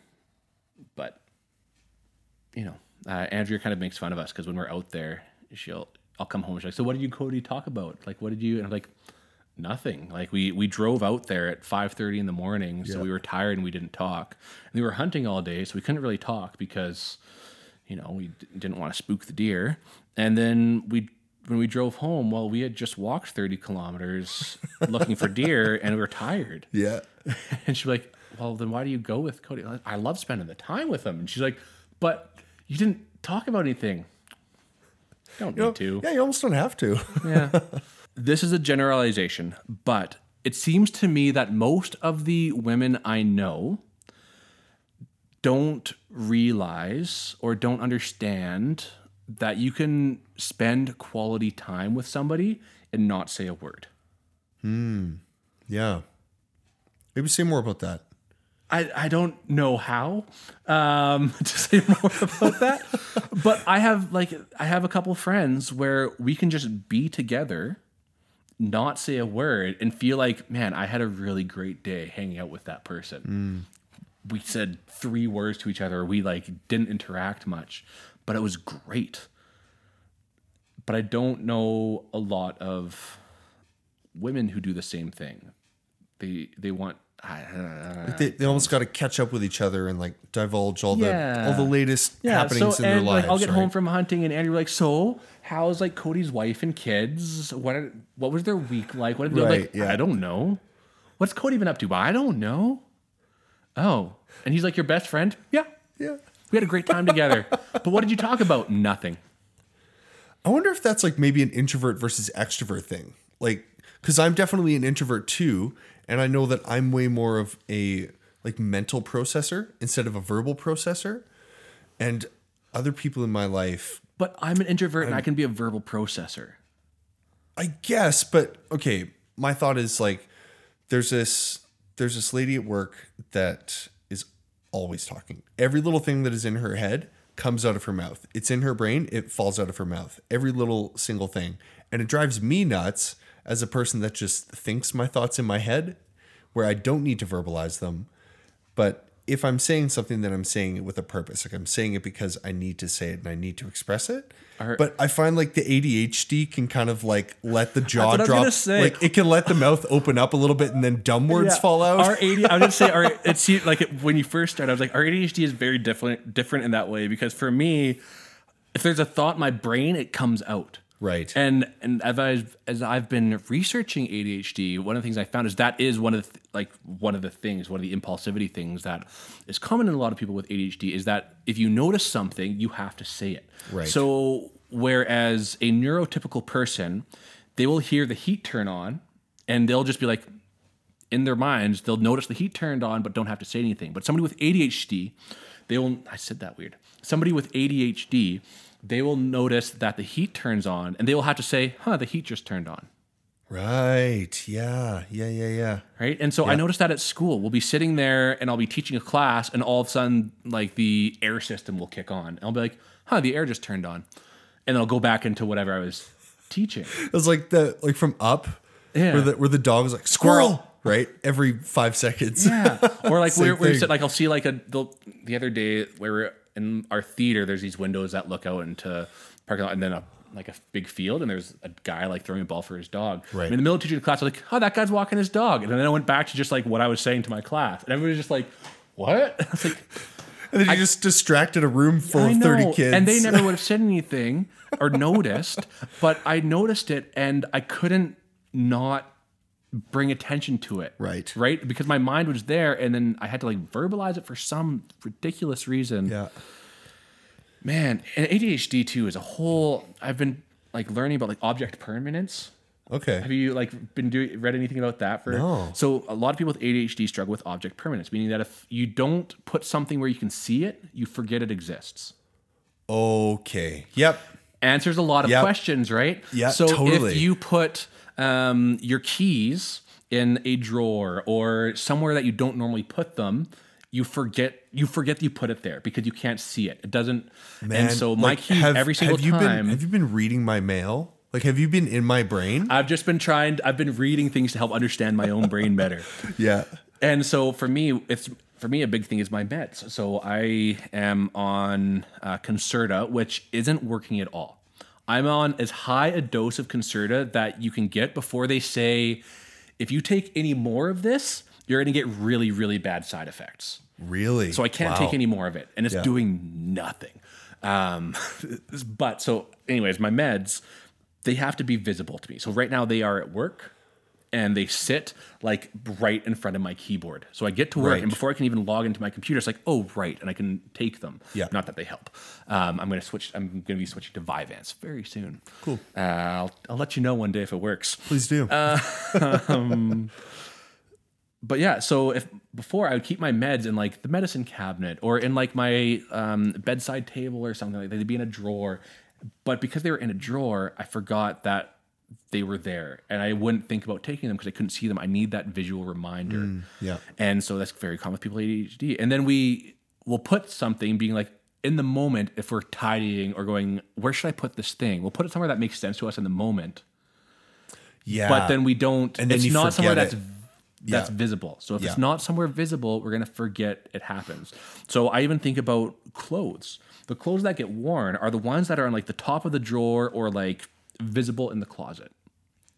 But, you know, uh, Andrea kind of makes fun of us because when we're out there, she'll, I'll come home and she's like, so what did you, Cody, talk about? Like, what did you, and I'm like, nothing. Like we, we drove out there at five thirty in the morning. So yeah. we were tired and we didn't talk, and we were hunting all day. So we couldn't really talk because, you know, we d- didn't want to spook the deer. And then we, when we drove home, well, we had just walked thirty kilometers looking for deer and we were tired. Yeah. And she's like, well, then why do you go with Cody? I love spending the time with him. And she's like, but you didn't talk about anything. Don't you need know, to. Yeah, you almost don't have to. Yeah. This is a generalization, but it seems to me that most of the women I know don't realize or don't understand that you can spend quality time with somebody and not say a word. Hmm. Yeah. Maybe say more about that. I, I don't know how um, to say more about that, but I have like I have a couple friends where we can just be together, not say a word, and feel like, man, I had a really great day hanging out with that person. Mm. we said three words to each other. We like didn't interact much, but it was great. But I don't know a lot of women who do the same thing. They they want. Uh, they, they almost got to catch up with each other and like divulge all yeah. the all the latest yeah, happenings so, in and their lives. Like, I'll get right? home from hunting, and Andrew like, so how's like Cody's wife and kids? What are, what was their week like? What did right, like? Yeah. I don't know. What's Cody been up to? I don't know. Oh, and he's like your best friend. Yeah, yeah. We had a great time together. But what did you talk about? Nothing. I wonder if that's like maybe an introvert versus extrovert thing. Like, because I'm definitely an introvert too. And I know that I'm way more of a like mental processor instead of a verbal processor, and other people in my life. But I'm an introvert I'm, and I can be a verbal processor. I guess, but okay. My thought is like, there's this, there's this lady at work that is always talking. Every little thing that is in her head comes out of her mouth. It's in her brain. It falls out of her mouth. Every little single thing. And it drives me nuts as a person that just thinks my thoughts in my head, where I don't need to verbalize them. But if I'm saying something, then I'm saying it with a purpose. Like I'm saying it because I need to say it and I need to express it. Our, but I find like the A D H D can kind of like let the jaw drop. Like it can let the mouth open up a little bit and then dumb words yeah. fall out. Our A D H D, I was going to say, our, it seemed like it, when you first started, I was like, our A D H D is very different, different in that way. Because for me, if there's a thought in my brain, it comes out. Right. And and as I've, as I've been researching A D H D, one of the things I found is that is one of the th- like one of the things, one of the impulsivity things that is common in a lot of people with A D H D is that if you notice something, you have to say it. Right. So whereas a neurotypical person, they will hear the heat turn on and they'll just be like, in their minds, they'll notice the heat turned on but don't have to say anything. But somebody with A D H D, they will, I said that weird. Somebody with A D H D, they will notice that the heat turns on and they will have to say, huh, the heat just turned on. Right. Yeah. Yeah. Yeah. Yeah. Right. And so yeah. I noticed that at school. We'll be sitting there and I'll be teaching a class and all of a sudden, like the air system will kick on. And I'll be like, huh, the air just turned on. And then I'll go back into whatever I was teaching. It was like the, like from Up yeah. where the, where the dog was like, squirrel. Right? Every five seconds. Yeah. Or like where we sit, like I'll see like a, the, the other day where we're, in our theater, there's these windows that look out into parking lot and then a, like a big field. And there's a guy like throwing a ball for his dog. Right. And in the middle of teaching the class, I was like, oh, that guy's walking his dog. And then I went back to just like what I was saying to my class. And everybody was just like, what? I was like, and then you I, just distracted a room full I of thirty know. Kids. And they never would have said anything or noticed. But I noticed it and I couldn't not bring attention to it. Right. Right. Because my mind was there and then I had to like verbalize it for some ridiculous reason. Yeah. Man. And A D H D too is a whole, I've been like learning about like object permanence. Okay. Have you like been doing, read anything about that? For no. So a lot of people with A D H D struggle with object permanence, meaning that if you don't put something where you can see it, you forget it exists. Okay. Yep. Answers a lot of yep. questions, right? Yeah. So totally. If you put Um, your keys in a drawer or somewhere that you don't normally put them, you forget you forget you put it there because you can't see it. It doesn't. Man, and so my like, keys have, every single have you time. Been, have you been reading my mail? Like, have you been in my brain? I've just been trying. I've been reading things to help understand my own brain better. Yeah. And so for me, it's for me a big thing is my meds. So I am on uh, Concerta, which isn't working at all. I'm on as high a dose of Concerta that you can get before they say, if you take any more of this, you're going to get really, really bad side effects. Really? So I can't wow. take any more of it. And it's yeah. doing nothing. Um, but so anyways, my meds, they have to be visible to me. So right now they are at work and they sit like right in front of my keyboard. So I get to work right. and before I can even log into my computer, it's like, oh, right. And I can take them. Yeah. Not that they help. Um, I'm going to switch. I'm going to be switching to Vyvanse very soon. Cool. Uh, I'll, I'll let you know one day if it works. Please do. Uh, um, but yeah, so if before I would keep my meds in like the medicine cabinet or in like my um, bedside table or something like that, they'd be in a drawer. But because they were in a drawer, I forgot that they were there and I wouldn't think about taking them because I couldn't see them. I need that visual reminder. Mm, yeah. And so that's very common with people with A D H D. And then we will put something being like in the moment, if we're tidying or going, where should I put this thing? We'll put it somewhere that makes sense to us in the moment. Yeah. But then we don't, and then it's not somewhere it. that's that's yeah. visible. So if yeah. it's not somewhere visible, we're going to forget it happens. So I even think about clothes. The clothes that get worn are the ones that are on like the top of the drawer or like visible in the closet.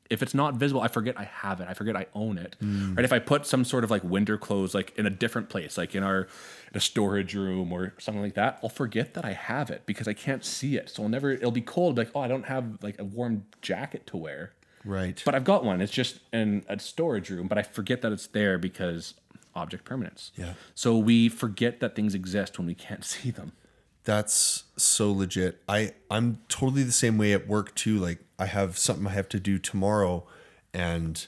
If it's not visible, I forget I have it. I forget I own it. Mm. Right? If I put some sort of like winter clothes like in a different place, like in our in a storage room or something like that, I'll forget that I have it because I can't see it. So I'll never, it'll be cold. Like, oh, I don't have like a warm jacket to wear. Right. But I've got one. It's just in a storage room, but I forget that it's there because object permanence. Yeah. So we forget that things exist when we can't see them. That's so legit. I, I'm totally the same way at work too. Like I have something I have to do tomorrow, and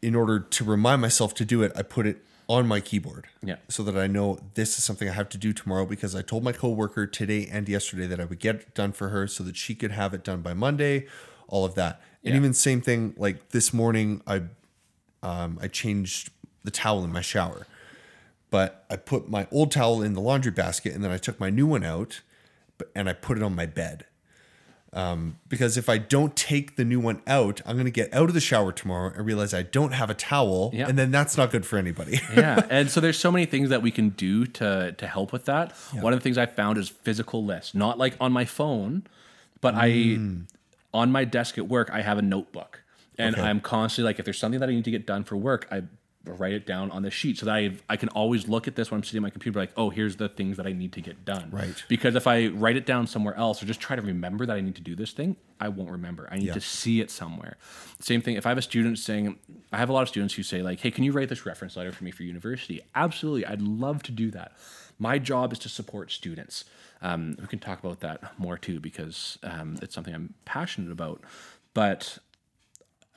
in order to remind myself to do it, I put it on my keyboard. Yeah. So that I know this is something I have to do tomorrow because I told my coworker today and yesterday that I would get it done for her so that she could have it done by Monday, all of that. And yeah. even same thing, like this morning, I um, I changed the towel in my shower. But I put my old towel in the laundry basket and then I took my new one out and I put it on my bed. Um, because if I don't take the new one out, I'm going to get out of the shower tomorrow and realize I don't have a towel. Yeah. And then that's not good for anybody. Yeah. And so there's so many things that we can do to to help with that. Yeah. One of the things I found is physical lists. Not like on my phone, but mm. I... on my desk at work, I have a notebook, and okay. I'm constantly like, if there's something that I need to get done for work, I write it down on the sheet so that I I can always look at this when I'm sitting at my computer, like, oh, here's the things that I need to get done. Right. Because if I write it down somewhere else or just try to remember that I need to do this thing, I won't remember. I need yeah. to see it somewhere. Same thing. If I have a student saying, I have a lot of students who say like, hey, can you write this reference letter for me for university? Absolutely. I'd love to do that. My job is to support students. Um, we can talk about that more too, because um, it's something I'm passionate about. But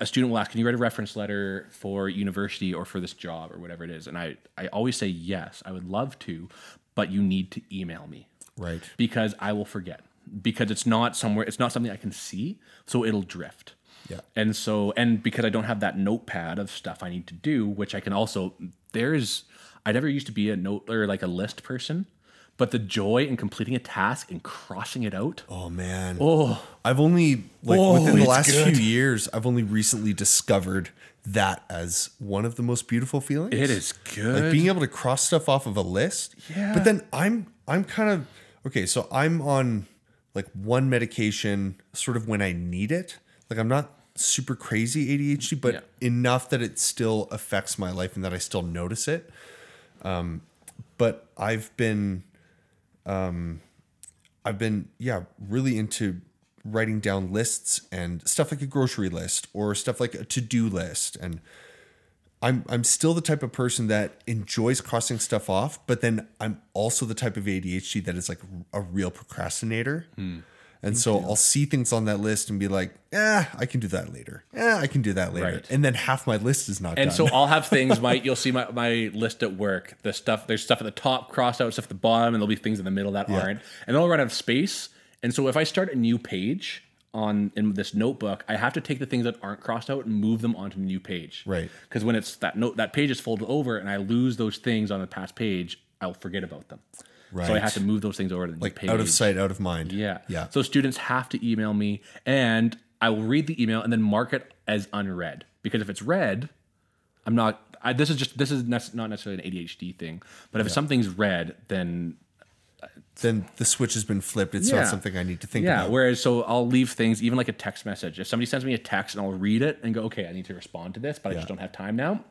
a student will ask, can you write a reference letter for university or for this job or whatever it is? And I, I always say, yes, I would love to, but you need to email me. Right. Because I will forget. Because it's not somewhere, it's not something I can see, so it'll drift. Yeah. And so, and because I don't have that notepad of stuff I need to do, which I can also, there is... I never used to be a note or like a list person, but the joy in completing a task and crossing it out. Oh man. Oh, I've only like oh, within the last good. few years, I've only recently discovered that as one of the most beautiful feelings. It is good. Like being able to cross stuff off of a list. Yeah. But then I'm, I'm kind of, okay. So I'm on like one medication sort of when I need it. Like I'm not super crazy A D H D, but yeah. enough that it still affects my life and that I still notice it. Um, but I've been, um, I've been, yeah, really into writing down lists and stuff like a grocery list or stuff like a to-do list. And I'm, I'm still the type of person that enjoys crossing stuff off, but then I'm also the type of A D H D that is like a real procrastinator. Hmm. And Thank so you. I'll see things on that list and be like, eh, I can do that later. Eh, I can do that later. Right. And then half my list is not and done. And so I'll have things, my, you'll see my, my list at work, the stuff, there's stuff at the top, crossed out, stuff at the bottom, and there'll be things in the middle that yeah. aren't. And then I'll run out of space. And so if I start a new page on in this notebook, I have to take the things that aren't crossed out and move them onto the new page. Right. Because when it's that note, that page is folded over and I lose those things on the past page, I'll forget about them. Right. So I have to move those things over to the like page. Out of sight, out of mind. Yeah. Yeah. So students have to email me and I will read the email and then mark it as unread. Because if it's read, I'm not, I, this is just, this is not necessarily an A D H D thing, but if yeah. something's read, then. Then the switch has been flipped. It's yeah. not something I need to think yeah. about. Yeah. Whereas, so I'll leave things, even like a text message. If somebody sends me a text and I'll read it and go, okay, I need to respond to this, but yeah. I just don't have time now.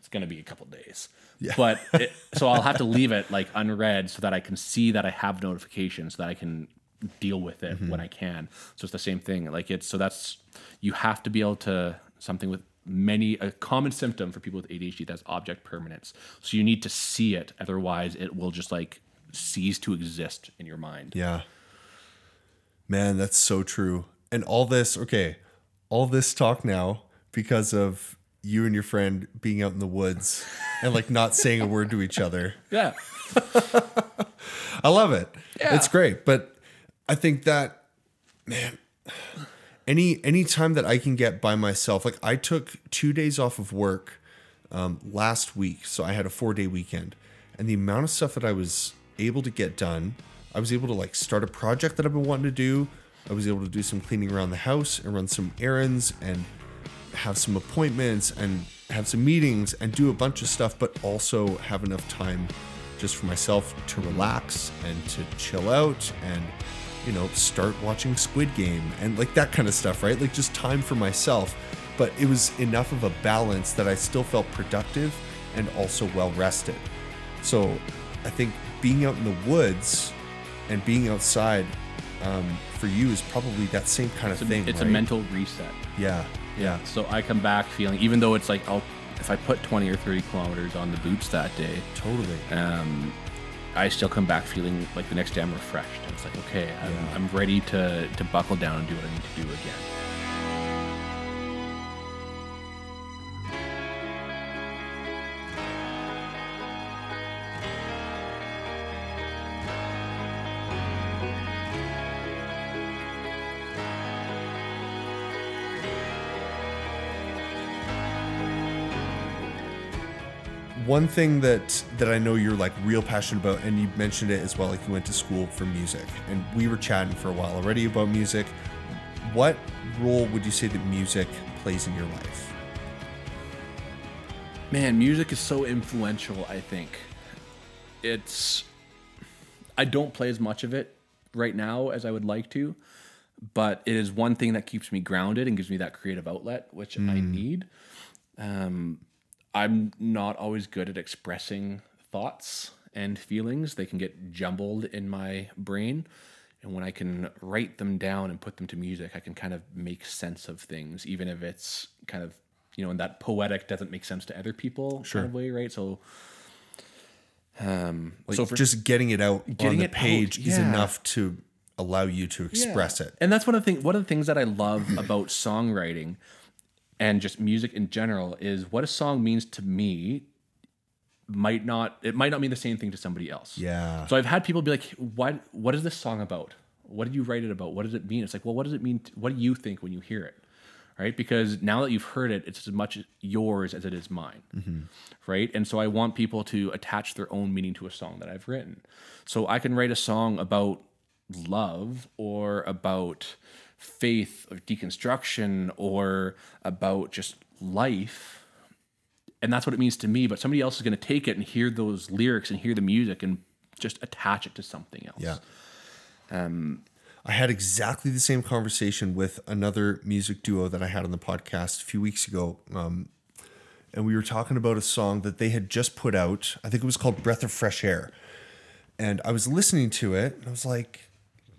It's going to be a couple days. Yeah. But it, so I'll have to leave it like unread so that I can see that I have notifications so that I can deal with it mm-hmm. when I can. So it's the same thing. Like it's, so that's, you have to be able to something with many, a common symptom for people with A D H D, that's object permanence. So you need to see it. Otherwise it will just like cease to exist in your mind. Yeah, man, that's so true. And all this, okay. All this talk now because of you and your friend being out in the woods and like not saying a word to each other. Yeah. I love it. Yeah. It's great. But I think that, man, any, any time that I can get by myself, like I took two days off of work um, last week. So I had a four day weekend and the amount of stuff that I was able to get done, I was able to like start a project that I've been wanting to do. I was able to do some cleaning around the house and run some errands and have some appointments and have some meetings and do a bunch of stuff, but also have enough time just for myself to relax and to chill out and, you know, start watching Squid Game and like that kind of stuff, right? Like just time for myself. But it was enough of a balance that I still felt productive and also well rested. So I think being out in the woods and being outside um, for you is probably that same kind of it's a, thing. It's right? a mental reset. Yeah, yeah. So I come back feeling, even though it's like, I'll if I put twenty or thirty kilometers on the boots that day, totally. Um, I still come back feeling like the next day I'm refreshed. And it's like, okay, I'm, yeah. I'm ready to to buckle down and do what I need to do again. One thing that, that I know you're like real passionate about, and you mentioned it as well, like you went to school for music, and we were chatting for a while already about music. What role would you say that music plays in your life? Man, music is so influential, I think. It's, I don't play as much of it right now as I would like to, but it is one thing that keeps me grounded and gives me that creative outlet, which mm. I need. Um, I'm not always good at expressing thoughts and feelings. They can get jumbled in my brain. And when I can write them down and put them to music, I can kind of make sense of things, even if it's kind of, you know, in that poetic doesn't make sense to other people sure. kind of way, right? So, um, like so for, just getting it out getting on the page out, yeah. is enough to allow you to express yeah. it. And that's one of the things, one of the things that I love about songwriting and just music in general is what a song means to me might not, it might not mean the same thing to somebody else. Yeah. So I've had people be like, what, what is this song about? What did you write it about? What does it mean? It's like, well, what does it mean? To, what do you think when you hear it? Right. Because now that you've heard it, it's as much yours as it is mine. Mm-hmm. Right. And so I want people to attach their own meaning to a song that I've written. So I can write a song about love or about faith or deconstruction or about just life, and that's what it means to me, but somebody else is going to take it and hear those lyrics and hear the music and just attach it to something else. Yeah. um I had exactly the same conversation with another music duo that I had on the podcast a few weeks ago, um and we were talking about a song that they had just put out. I think it was called Breath of Fresh Air, and I was listening to it and I was like,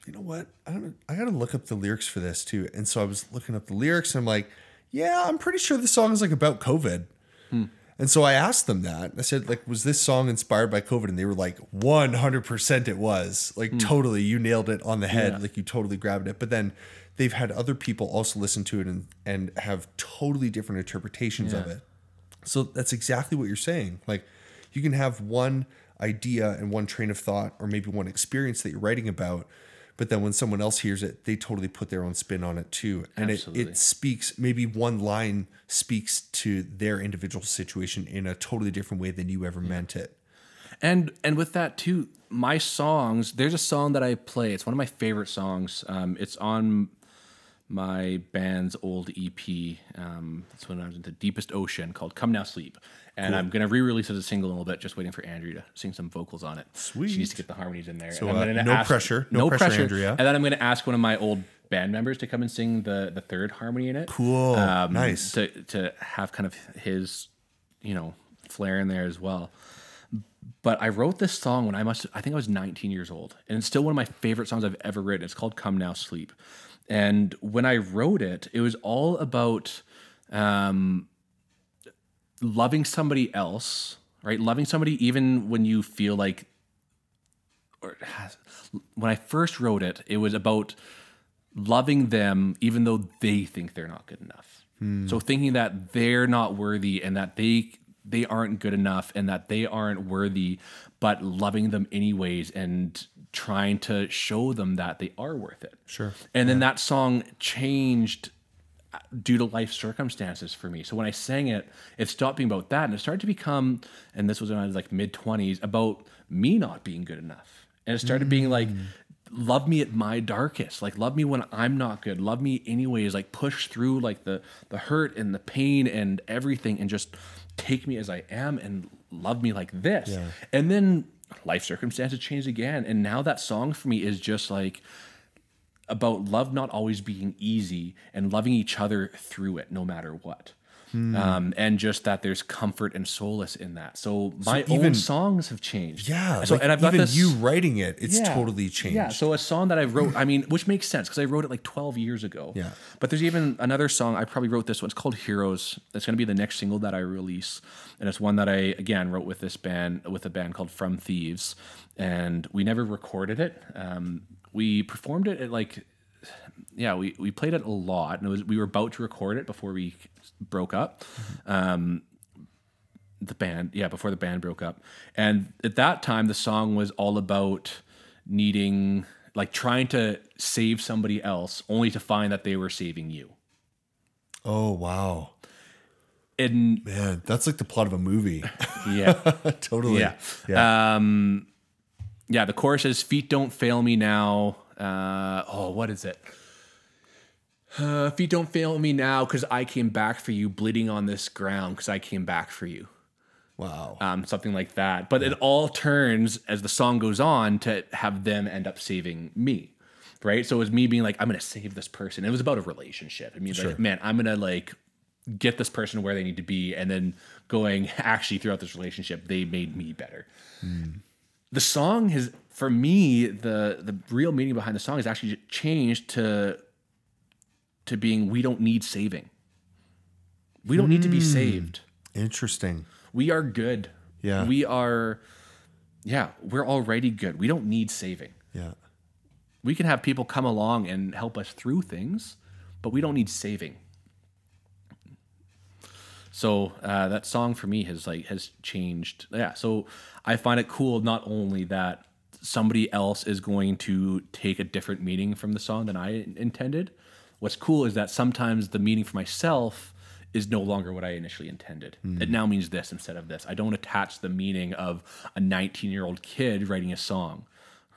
you know what? I don't. I gotta look up the lyrics for this too. And so I was looking up the lyrics, and I'm like, yeah, I'm pretty sure the song is like about COVID. Hmm. And so I asked them that. I said, like, was this song inspired by COVID? And they were like, one hundred percent it was. Like, hmm. totally, you nailed it on the head. Yeah. Like, you totally grabbed it. But then they've had other people also listen to it and and have totally different interpretations yeah. of it. So that's exactly what you're saying. Like, you can have one idea and one train of thought, or maybe one experience that you're writing about. But then when someone else hears it, they totally put their own spin on it too. And it, it speaks, maybe one line speaks to their individual situation in a totally different way than you ever yeah. meant it. And and with that too, my songs, there's a song that I play. It's one of my favorite songs. Um, it's on my band's old E P. Um, it's when I was in The Deepest Ocean, called Come Now Sleep. And cool. I'm going to re-release it as a single in a little bit, just waiting for Andrea to sing some vocals on it. Sweet. She needs to get the harmonies in there. So and I'm uh, gonna no ask, pressure. No, no pressure, pressure, Andrea. And then I'm going to ask one of my old band members to come and sing the the third harmony in it. Cool. Um, nice. To, to have kind of his, you know, flair in there as well. But I wrote this song when I must, I think I was nineteen years old. And it's still one of my favorite songs I've ever written. It's called Come Now Sleep. And when I wrote it, it was all about... Um, loving somebody else, right? Loving somebody even when you feel like, or when I first wrote it, it was about loving them even though they think they're not good enough. Hmm. So thinking that they're not worthy and that they they aren't good enough and that they aren't worthy, but loving them anyways and trying to show them that they are worth it. Sure. And yeah. then that song changed due to life circumstances for me. So when I sang it, it stopped being about that. And it started to become, and this was when I was like mid twenties, about me not being good enough. And it started mm. being like, love me at my darkest, like love me when I'm not good, love me anyways, like push through like the the hurt and the pain and everything, and just take me as I am and love me like this. Yeah. And then life circumstances changed again, and now that song for me is just like about love not always being easy and loving each other through it no matter what. Mm. Um, and just that there's comfort and solace in that. So my so even, own songs have changed. Yeah. So like and I've got even this, you writing it, it's yeah, totally changed. Yeah. So a song that I wrote, I mean, which makes sense because I wrote it like twelve years ago. Yeah. But there's even another song I probably wrote this one. It's called Heroes. It's going to be the next single that I release, and it's one that I again wrote with this band with a band called From Thieves, and we never recorded it. Um, we performed it at like. Yeah, we, we played it a lot, and it was, we were about to record it before we broke up. Um, the band, yeah, before the band broke up. And at that time, the song was all about needing, like trying to save somebody else only to find that they were saving you. Oh, wow. And man, that's like the plot of a movie. Yeah. Totally. Yeah. Yeah. Um, yeah, the chorus is, feet don't fail me now. Uh, oh, what is it? Uh, feet don't fail me now, because I came back for you, bleeding on this ground, because I came back for you. Wow. Um, something like that. But yeah, it all turns, as the song goes on, to have them end up saving me, right? So it was me being like, I'm going to save this person. It was about a relationship. I mean, sure. Like, man, I'm going to like get this person where they need to be, and then going, actually, throughout this relationship, they made me better. Mm. The song has... For me, the the real meaning behind the song is actually changed to to being, we don't need saving. We don't mm, need to be saved. Interesting. We are good. Yeah. We are, yeah, we're already good. We don't need saving. Yeah. We can have people come along and help us through things, but we don't need saving. So uh, that song for me has like has changed. Yeah. So I find it cool not only that somebody else is going to take a different meaning from the song than I intended. What's cool is that sometimes the meaning for myself is no longer what I initially intended. Mm. It now means this instead of this. I don't attach the meaning of a nineteen-year-old kid writing a song,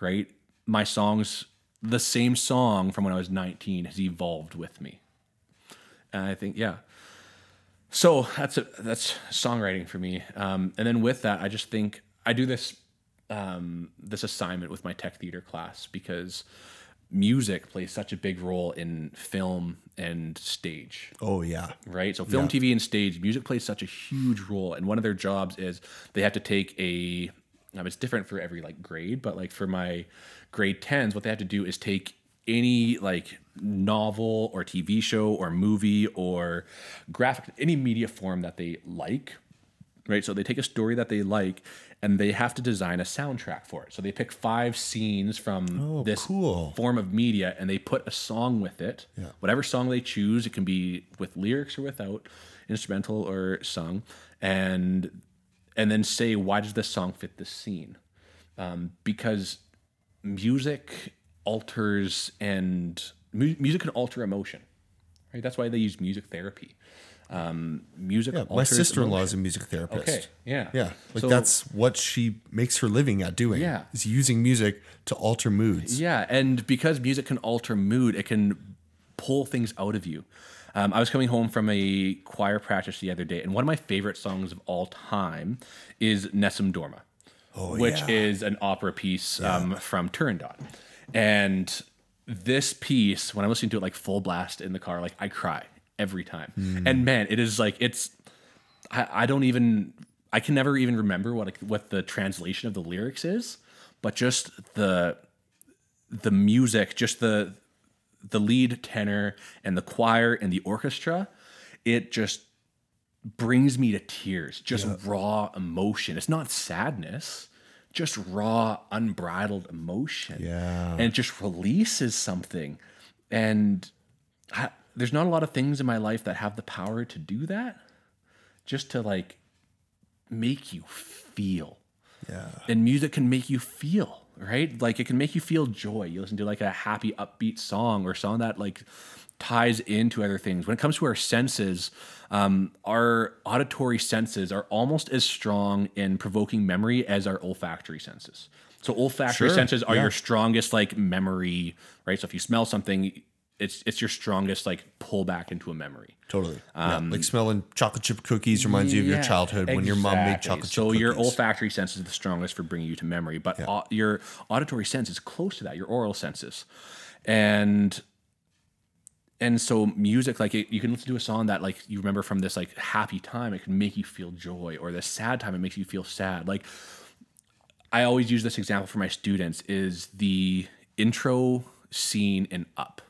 right? My songs, the same song from when I was nineteen has evolved with me. And I think, yeah. So that's a, that's songwriting for me. Um, and then with that, I just think I do this Um, this assignment with my tech theater class because music plays such a big role in film and stage. Oh yeah. Right. So film, yeah. T V and stage, music plays such a huge role. And one of their jobs is they have to take a, now it's different for every like grade, but like for my grade tens, what they have to do is take any like novel or T V show or movie or graphic, any media form that they like. Right. So they take a story that they like and they have to design a soundtrack for it. So they pick five scenes from oh, this cool. form of media and they put a song with it. Yeah. Whatever song they choose, it can be with lyrics or without, instrumental or sung, and and then say, why does this song fit this scene? Um, because music alters and mu- music can alter emotion. Right? That's why they use music therapy. Um, music. Yeah, my sister-in-law is a music therapist. Okay. Yeah. Yeah. Like so, that's what she makes her living at doing. Yeah. Is using music to alter moods. Yeah. And because music can alter mood, it can pull things out of you. Um, I was coming home from a choir practice the other day, and one of my favorite songs of all time is Nessun Dorma, oh, which yeah. is an opera piece yeah. um, from Turandot. And this piece, when I'm listening to it like full blast in the car, like I cry. Every time. Mm. And man, it is like, it's, I, I don't even, I can never even remember what, what the translation of the lyrics is, but just the, the music, just the, the lead tenor and the choir and the orchestra, it just brings me to tears, just yeah. raw emotion. It's not sadness, just raw, unbridled emotion. Yeah. And it just releases something. And I, There's not a lot of things in my life that have the power to do that, just to like make you feel. Yeah. And music can make you feel, right? Like it can make you feel joy. You listen to like a happy, upbeat song or song that like ties into other things. When it comes to our senses, um, our auditory senses are almost as strong in provoking memory as our olfactory senses. So olfactory sure. senses are yeah. your strongest like memory, right? So if you smell something, it's it's your strongest like pull back into a memory. Totally. Um, yeah. Like smelling chocolate chip cookies reminds yeah, you of your childhood exactly. when your mom made chocolate chip so cookies. So your olfactory sense is the strongest for bringing you to memory, but yeah. au- your auditory sense is close to that, your oral senses. And and so music, like it, you can listen to a song that like you remember from this like happy time, it can make you feel joy, or this sad time, it makes you feel sad. Like I always use this example for my students is the intro scene in Up.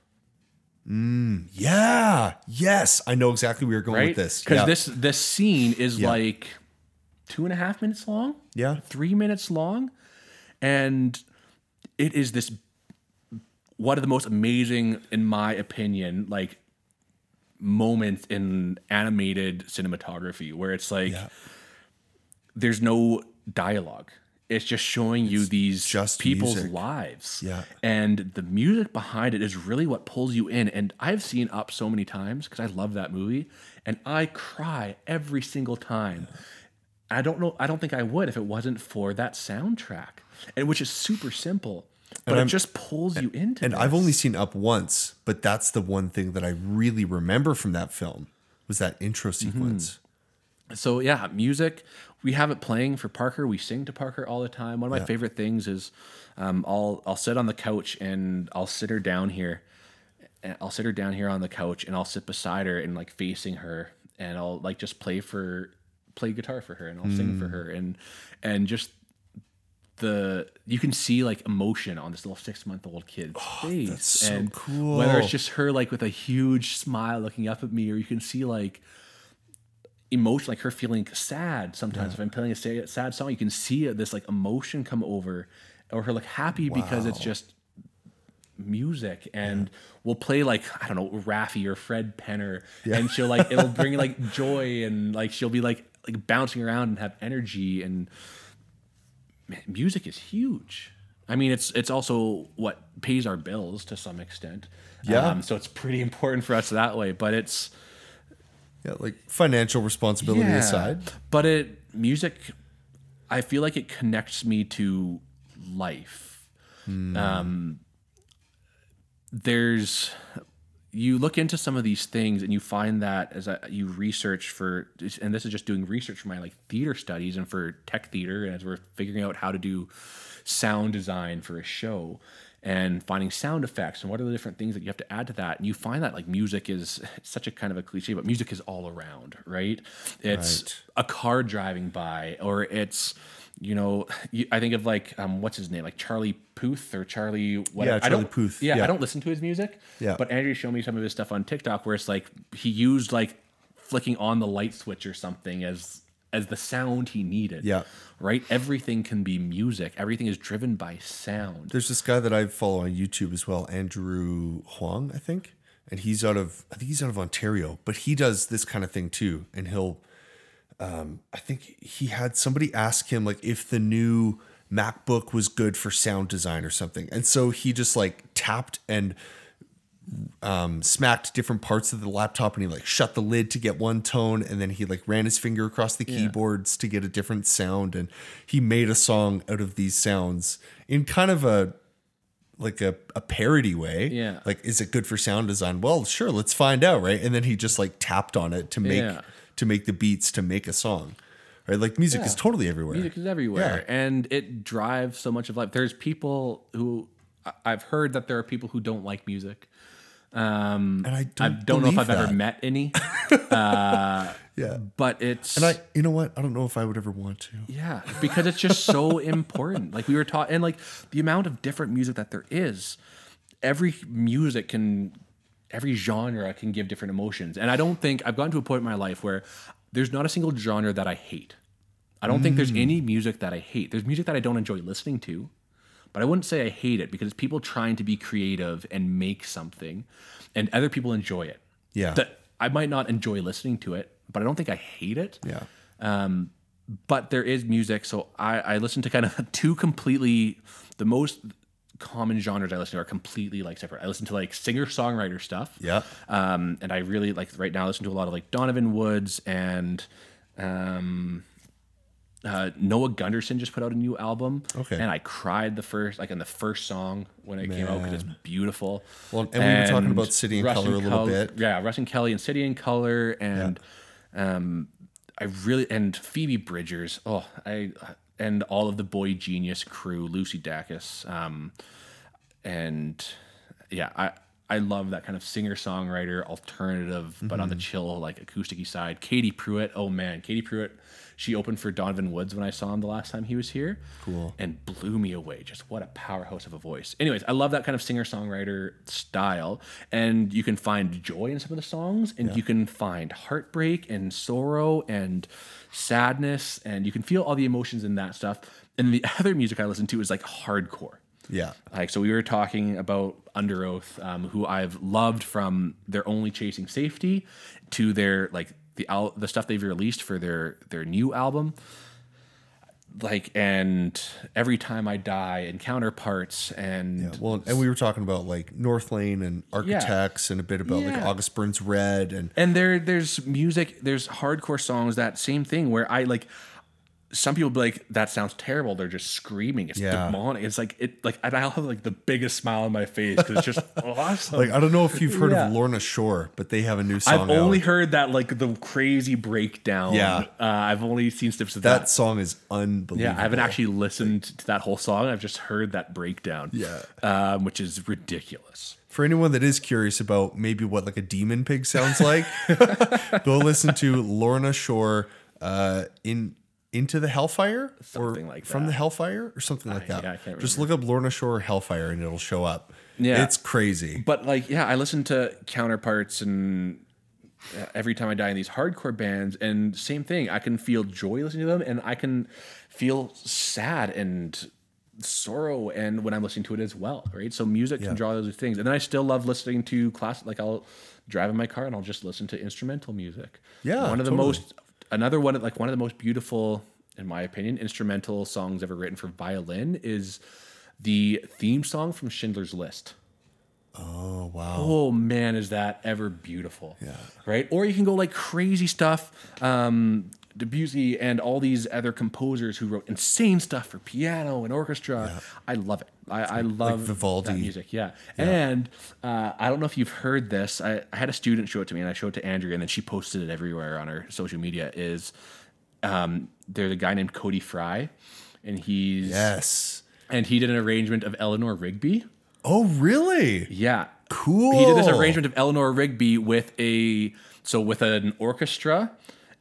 Mm, yeah. Yes. I know exactly where you're going right? with this. Because yeah. this this scene is yeah. like two and a half minutes long. Yeah. Three minutes long. And it is this one of the most amazing, in my opinion, like moments in animated cinematography where it's like yeah. there's no dialogue. It's just showing you it's these just people's music. lives. Yeah. And the music behind it is really what pulls you in. And I've seen Up so many times because I love that movie. And I cry every single time. Yeah. I don't know. I don't think I would if it wasn't for that soundtrack, and which is super simple. But and it I'm, just pulls and, you into it. And this. I've only seen Up once, but that's the one thing that I really remember from that film was that intro sequence. Mm-hmm. So yeah, music, we have it playing for Parker. We sing to Parker all the time. One of my yeah. favorite things is um, I'll I'll sit on the couch and I'll sit her down here. And I'll sit her down here on the couch and I'll sit beside her and like facing her and I'll like just play for play guitar for her and I'll mm. sing for her and and just the you can see like emotion on this little six month old kid's oh, face. That's so and cool. Whether it's just her like with a huge smile looking up at me, or you can see like emotion, like her feeling sad sometimes. Yeah. If I'm playing a sad song, you can see this like emotion come over, or her like happy wow. because it's just music. And yeah. we'll play like, I don't know, Raffi or Fred Penner, yeah. and she'll like it'll bring like joy, and like she'll be like like bouncing around and have energy. And man, music is huge. I mean, it's it's also what pays our bills to some extent. Yeah. Um, so it's pretty important for us that way. But it's. Yeah, like financial responsibility yeah, aside. But it music, I feel like it connects me to life. Mm. Um, there's, you look into some of these things and you find that as I, you research for, and this is just doing research for my like theater studies and for tech theater, and as we're figuring out how to do sound design for a show. And finding sound effects and what are the different things that you have to add to that. And you find that like music is such a kind of a cliche, but music is all around, right? It's right. a car driving by, or it's, you know, I think of like, um, what's his name? Like Charlie Puth or Charlie. Whatever. Yeah, Charlie I don't, Puth. Yeah, yeah, I don't listen to his music, yeah. but Andrew showed me some of his stuff on TikTok where it's like, he used like flicking on the light switch or something as, as the sound he needed. Yeah. Right? Everything can be music. Everything is driven by sound. There's this guy that I follow on YouTube as well, Andrew Huang, I think. And he's out of, I think he's out of Ontario, but he does this kind of thing too. And he'll, um, I think he had somebody ask him like if the new MacBook was good for sound design or something. And so he just like tapped and Um, smacked different parts of the laptop, and he like shut the lid to get one tone, and then he like ran his finger across the keyboards yeah. to get a different sound, and he made a song out of these sounds in kind of a like a, a parody way. Yeah, like, is it good for sound design? Well, sure, let's find out, right? And then he just like tapped on it to make yeah. to make the beats to make a song, right? Like music yeah. is totally everywhere. Music is everywhere, yeah. and it drives so much of life. There's people who I've heard that there are people who don't like music. Um, and I don't, I don't know if I've that. ever met any, uh, yeah, but it's, and I, you know what? I don't know if I would ever want to, yeah, because it's just so important. Like we were taught, and like the amount of different music that there is, every music can, every genre can give different emotions. And I don't think I've gotten to a point in my life where there's not a single genre that I hate. I don't mm. think there's any music that I hate. There's music that I don't enjoy listening to. But I wouldn't say I hate it, because it's people trying to be creative and make something, and other people enjoy it. Yeah. That I might not enjoy listening to it, but I don't think I hate it. Yeah. Um, but there is music. So I, I listen to kind of two completely, the most common genres I listen to are completely like separate. I listen to like singer-songwriter stuff. Yeah. Um, and I really like right now I listen to a lot of like Donovan Woods and um, Uh, Noah Gunderson just put out a new album. Okay. And I cried the first, like in the first song when it Man. came out, because it's beautiful. Well, and, and we were talking about City and Russ Color and a little Kel- bit. Yeah, Russ and Kelly and City and Color. And yeah. um, I really, and Phoebe Bridgers. Oh, I, and all of the Boy Genius crew, Lucy Dacus. Um, and yeah, I, I love that kind of singer-songwriter, alternative, but mm-hmm. on the chill, like, acoustic-y side. Katie Pruitt, oh, man. Katie Pruitt, she opened for Donovan Woods when I saw him the last time he was here. Cool. And blew me away. Just what a powerhouse of a voice. Anyways, I love that kind of singer-songwriter style. And you can find joy in some of the songs, and yeah. you can find heartbreak and sorrow and sadness, and you can feel all the emotions in that stuff. And the other music I listen to is, like, hardcore. Yeah. Like, so we were talking about Under Oath, um, who I've loved from their Only Chasing Safety to their, like, the al- the stuff they've released for their, their new album. Like, and Every Time I Die and Counterparts and... Yeah, well, and we were talking about, like, North Lane and Architects yeah. and a bit about, yeah. like, August Burns Red and... And there there's music, there's hardcore songs, that same thing where I, like... Some people be like, that sounds terrible. They're just screaming. It's yeah. demonic. It's like, it like, and I'll have like the biggest smile on my face because it's just awesome. Like, I don't know if you've heard yeah. of Lorna Shore, but they have a new song. I've only out. heard that, like, the crazy breakdown. Yeah. Uh, I've only seen snips of that. That song is unbelievable. Yeah. I haven't actually listened to that whole song. I've just heard that breakdown. Yeah. Um, which is ridiculous. For anyone that is curious about maybe what, like, a demon pig sounds like, go listen to Lorna Shore uh, in. Into the Hellfire, something or like that. From the Hellfire, or something like I, that. Yeah, I can't remember. Just look up Lorna Shore Hellfire and it'll show up. Yeah, it's crazy. But like, yeah, I listen to Counterparts and uh, Every Time I Die in these hardcore bands, and same thing. I can feel joy listening to them, and I can feel sad and sorrow, and when I'm listening to it as well, right? So music yeah. can draw those things, and then I still love listening to classic. Like, I'll drive in my car and I'll just listen to instrumental music. Yeah, one of the totally. most. Another one, like one of the most beautiful, in my opinion, instrumental songs ever written for violin is the theme song from Schindler's List. Oh, wow. Oh, man, is that ever beautiful. Yeah. Right? Or you can go like crazy stuff. Um, Debussy and all these other composers who wrote insane stuff for piano and orchestra. Yeah. I love it. I, I love like Vivaldi. That music. Yeah. yeah. And uh, I don't know if you've heard this. I, I had a student show it to me, and I showed it to Andrea, and then she posted it everywhere on her social media. Is um, there's a guy named Cody Fry, and he's yes, and he did an arrangement of Eleanor Rigby. Oh, really? Yeah. Cool. He did this arrangement of Eleanor Rigby with a so with an orchestra.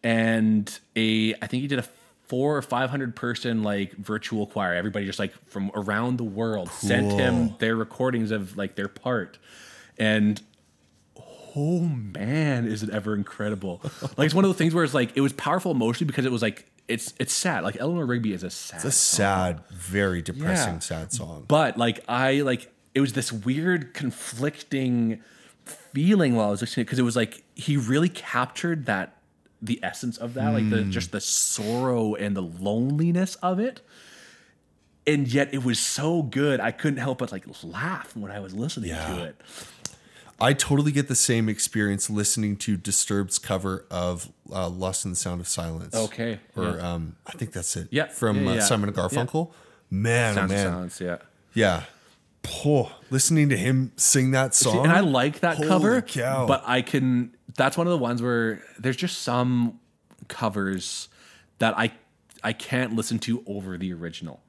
And a, I think he did a four or five hundred person like virtual choir. Everybody just like from around the world cool. sent him their recordings of like their part. And oh man, is it ever incredible! Like it's one of those things where it's like it was powerful emotionally because it was like it's it's sad. Like Eleanor Rigby is a sad, it's a sad, song. very depressing, yeah. sad song. But like I like it was this weird conflicting feeling while I was listening because it was like he really captured that. The essence of that, like the just the sorrow and the loneliness of it, and yet it was so good I couldn't help but like laugh when I was listening yeah. to it. I totally get the same experience listening to Disturbed's cover of uh, "Lost in the Sound of Silence." Okay, or yeah. um, I think that's it. Yeah, from yeah, yeah. Uh, Simon and Garfunkel. Yeah. Man, Sound oh, man, of Silence, yeah, yeah. Oh, listening to him sing that song, and I like that Holy cover. Cow. But I can. That's one of the ones where there's just some covers that I I can't listen to over the original.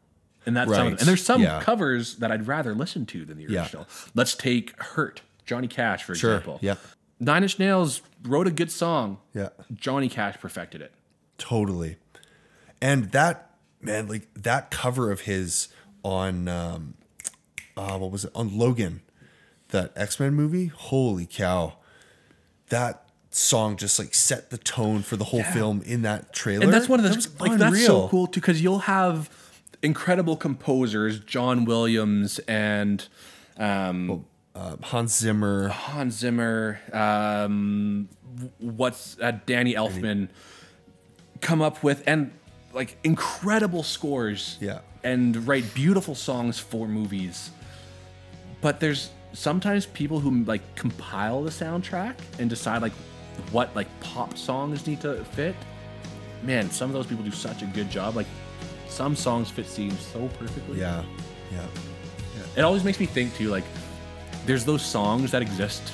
And that's right. some, and there's some yeah. covers that I'd rather listen to than the original. Yeah. Let's take Hurt, Johnny Cash, for sure. example. Yeah. Nine Inch Nails wrote a good song. Yeah. Johnny Cash perfected it. Totally. And that, man, like that cover of his on, um, uh, what was it? On Logan, that X-Men movie. Holy cow. That song just like set the tone for the whole yeah. film in that trailer. And that's one of those that like that's so cool too, because you'll have incredible composers, John Williams and um, well, uh, Hans Zimmer. Hans Zimmer, um, what's uh, Danny Elfman I mean, come up with and like incredible scores. Yeah, and write beautiful songs for movies. But there's sometimes people who like compile the soundtrack and decide like what like pop songs need to fit man, some of those people do such a good job. Like, some songs fit scenes so perfectly. Yeah, yeah, yeah. It always makes me think too, like, there's those songs that exist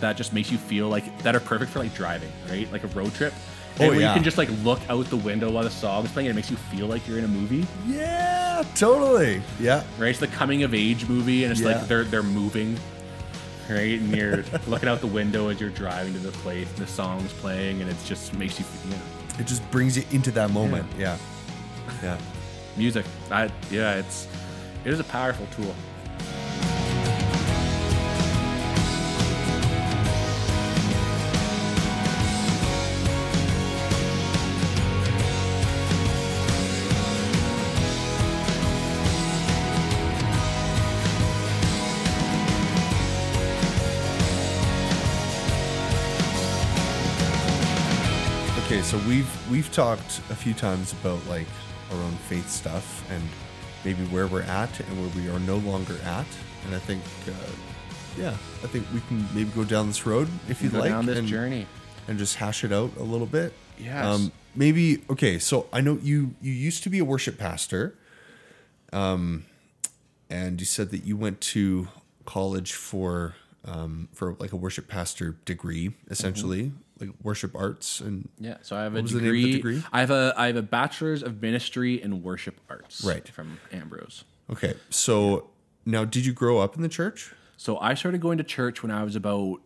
that just makes you feel like that are perfect for like driving, right? Like a road trip. And oh, where yeah. you can just like look out the window while the song's playing, and it makes you feel like you're in a movie. Yeah, totally. Yeah. Right? It's the coming of age movie, and it's yeah. like they're they're moving, right? And you're looking out the window as you're driving to the place, and the song's playing, and it just makes you feel, yeah. It just brings you into that moment. Yeah. Yeah. yeah. Music. I yeah, it's it is a powerful tool. So we've we've talked a few times about like our own faith stuff and maybe where we're at and where we are no longer at, and I think uh, yeah I think we can maybe go down this road if you'd go like down this and, journey and just hash it out a little bit. Yes. Um, maybe okay. So I know you you used to be a worship pastor, um, and you said that you went to college for um for like a worship pastor degree essentially. Mm-hmm. Like worship arts and yeah, so I have a degree. degree. I have a I have a bachelor's of ministry in worship arts, right, from Ambrose. Okay, so now did you grow up in the church? So I started going to church when I was about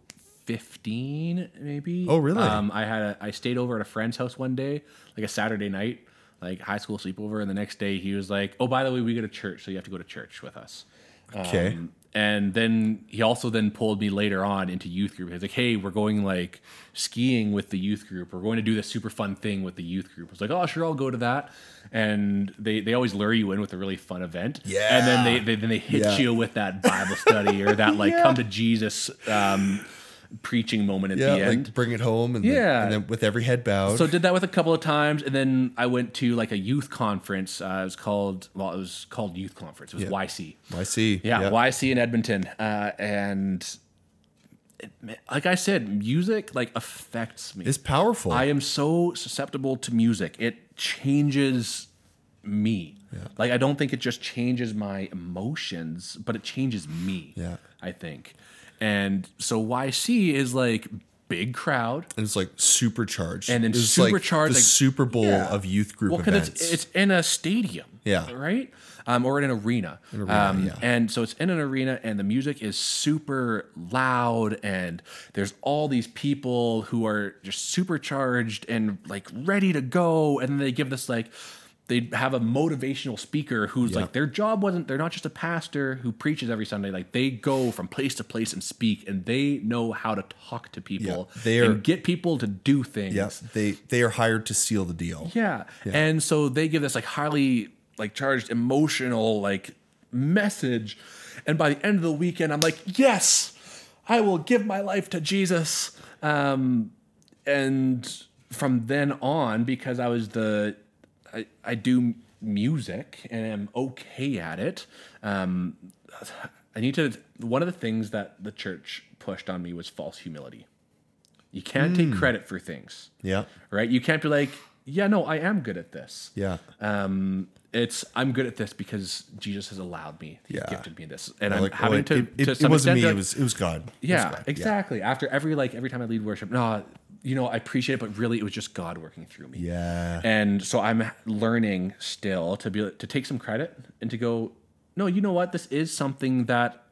fifteen, maybe. Oh, really? Um, I had a, I stayed over at a friend's house one day, like a Saturday night, like high school sleepover, and the next day he was like, "Oh, by the way, we go to church, so you have to go to church with us." Okay. Um, And then he also then pulled me later on into youth group. He was like, hey, we're going like skiing with the youth group. We're going to do this super fun thing with the youth group. I was like, oh, sure, I'll go to that. And they, they always lure you in with a really fun event. Yeah. And then they, they then they hit yeah. you with that Bible study or that like yeah. come to Jesus um, preaching moment at yeah, the end. Like bring it home and, yeah. then, and then with every head bowed. So did that with a couple of times. And then I went to like a youth conference. Uh, it was called, well, it was called youth conference. It was yeah. Y C. Y C. Yeah, yeah. Y C in Edmonton. Uh, and it, like I said, music like affects me. It's powerful. I am so susceptible to music. It changes me. Yeah. Like, I don't think it just changes my emotions, but it changes me. Yeah. I think. And so Y C is like big crowd, and it's like supercharged, and then it's supercharged like the like, Super Bowl yeah. of youth group well, events. It's, it's in a stadium, yeah, right, um, or in an arena, an arena um, yeah. and so it's in an arena, and the music is super loud, and there's all these people who are just supercharged and like ready to go, and then they give this like. They have a motivational speaker who's yeah. like, their job wasn't, they're not just a pastor who preaches every Sunday. Like, they go from place to place and speak, and they know how to talk to people yeah, and get people to do things. Yes. Yeah, they, they are hired to seal the deal. Yeah. yeah. And so they give this like highly like charged emotional like message. And by the end of the weekend, I'm like, yes, I will give my life to Jesus. Um, and from then on, because I was the, I, I do music and I'm okay at it. Um, I need to, one of the things that the church pushed on me was false humility. You can't mm. take credit for things. Yeah. Right. You can't be like, yeah, no, I am good at this. Yeah. Um, it's, I'm good at this because Jesus has allowed me. He yeah. gifted me this. And I'm like, having well, it, to, it, to it, some it wasn't extent, me. To, it was, it was God. Yeah, it was God. Exactly. Yeah. After every, like every time I lead worship, no, you know, I appreciate it, but really it was just God working through me. Yeah. And so I'm learning still to be to take some credit and to go, no, you know what? This is something that,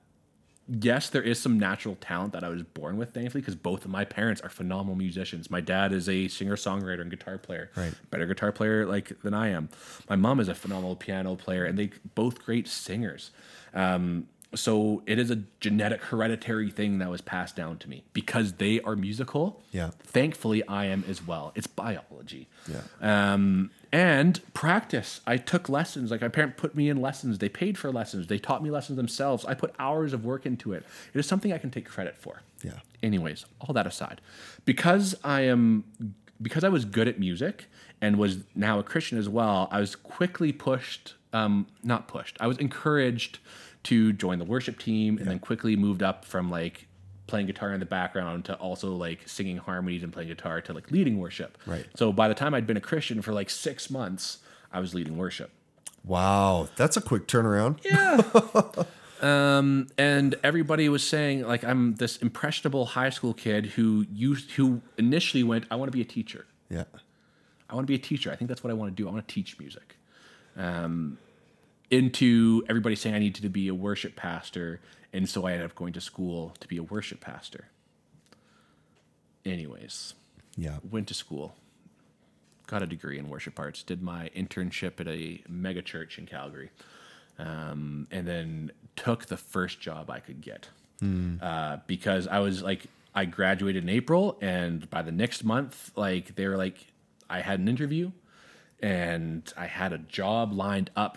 yes, there is some natural talent that I was born with, thankfully, because both of my parents are phenomenal musicians. My dad is a singer-songwriter and guitar player, right. better guitar player like than I am. My mom is a phenomenal piano player, and they both great singers. Um, So it is a genetic hereditary thing that was passed down to me because they are musical. Yeah. Thankfully, I am as well. It's biology. Yeah. Um, and practice. I took lessons. Like, my parent put me in lessons. They paid for lessons. They taught me lessons themselves. I put hours of work into it. It is something I can take credit for. Yeah. Anyways, all that aside, because I am, because I was good at music and was now a Christian as well, I was quickly pushed, um, not pushed. I was encouraged to join the worship team and yeah. then quickly moved up from like playing guitar in the background to also like singing harmonies and playing guitar to like leading worship. Right. So by the time I'd been a Christian for like six months, I was leading worship. Wow. That's a quick turnaround. Yeah. Um, and everybody was saying, like, I'm this impressionable high school kid who used, who initially went, I want to be a teacher. Yeah. I want to be a teacher. I think that's what I want to do. I want to teach music. Um, into everybody saying I needed to be a worship pastor. And so I ended up going to school to be a worship pastor. Anyways. Yeah. Went to school. Got a degree in worship arts. Did my internship at a mega church in Calgary. Um, and then took the first job I could get, mm. uh, because I was like, I graduated in April, and by the next month, like they were like, I had an interview and I had a job lined up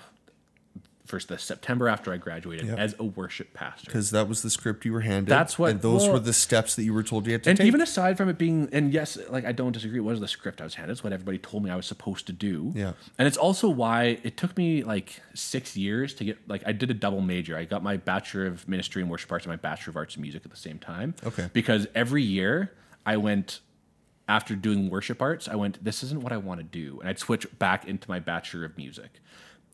for the September after I graduated yep. as a worship pastor. Because that was the script you were handed. That's what, and those well, were the steps that you were told you had to and take. And even aside from it being, and yes, like I don't disagree, it was the script I was handed. It's what everybody told me I was supposed to do. Yeah. And it's also why it took me like six years to get, like I did a double major. I got my Bachelor of Ministry and Worship Arts and my Bachelor of Arts in Music at the same time. Okay. Because every year I went, after doing worship arts, I went, this isn't what I want to do. And I'd switch back into my Bachelor of Music.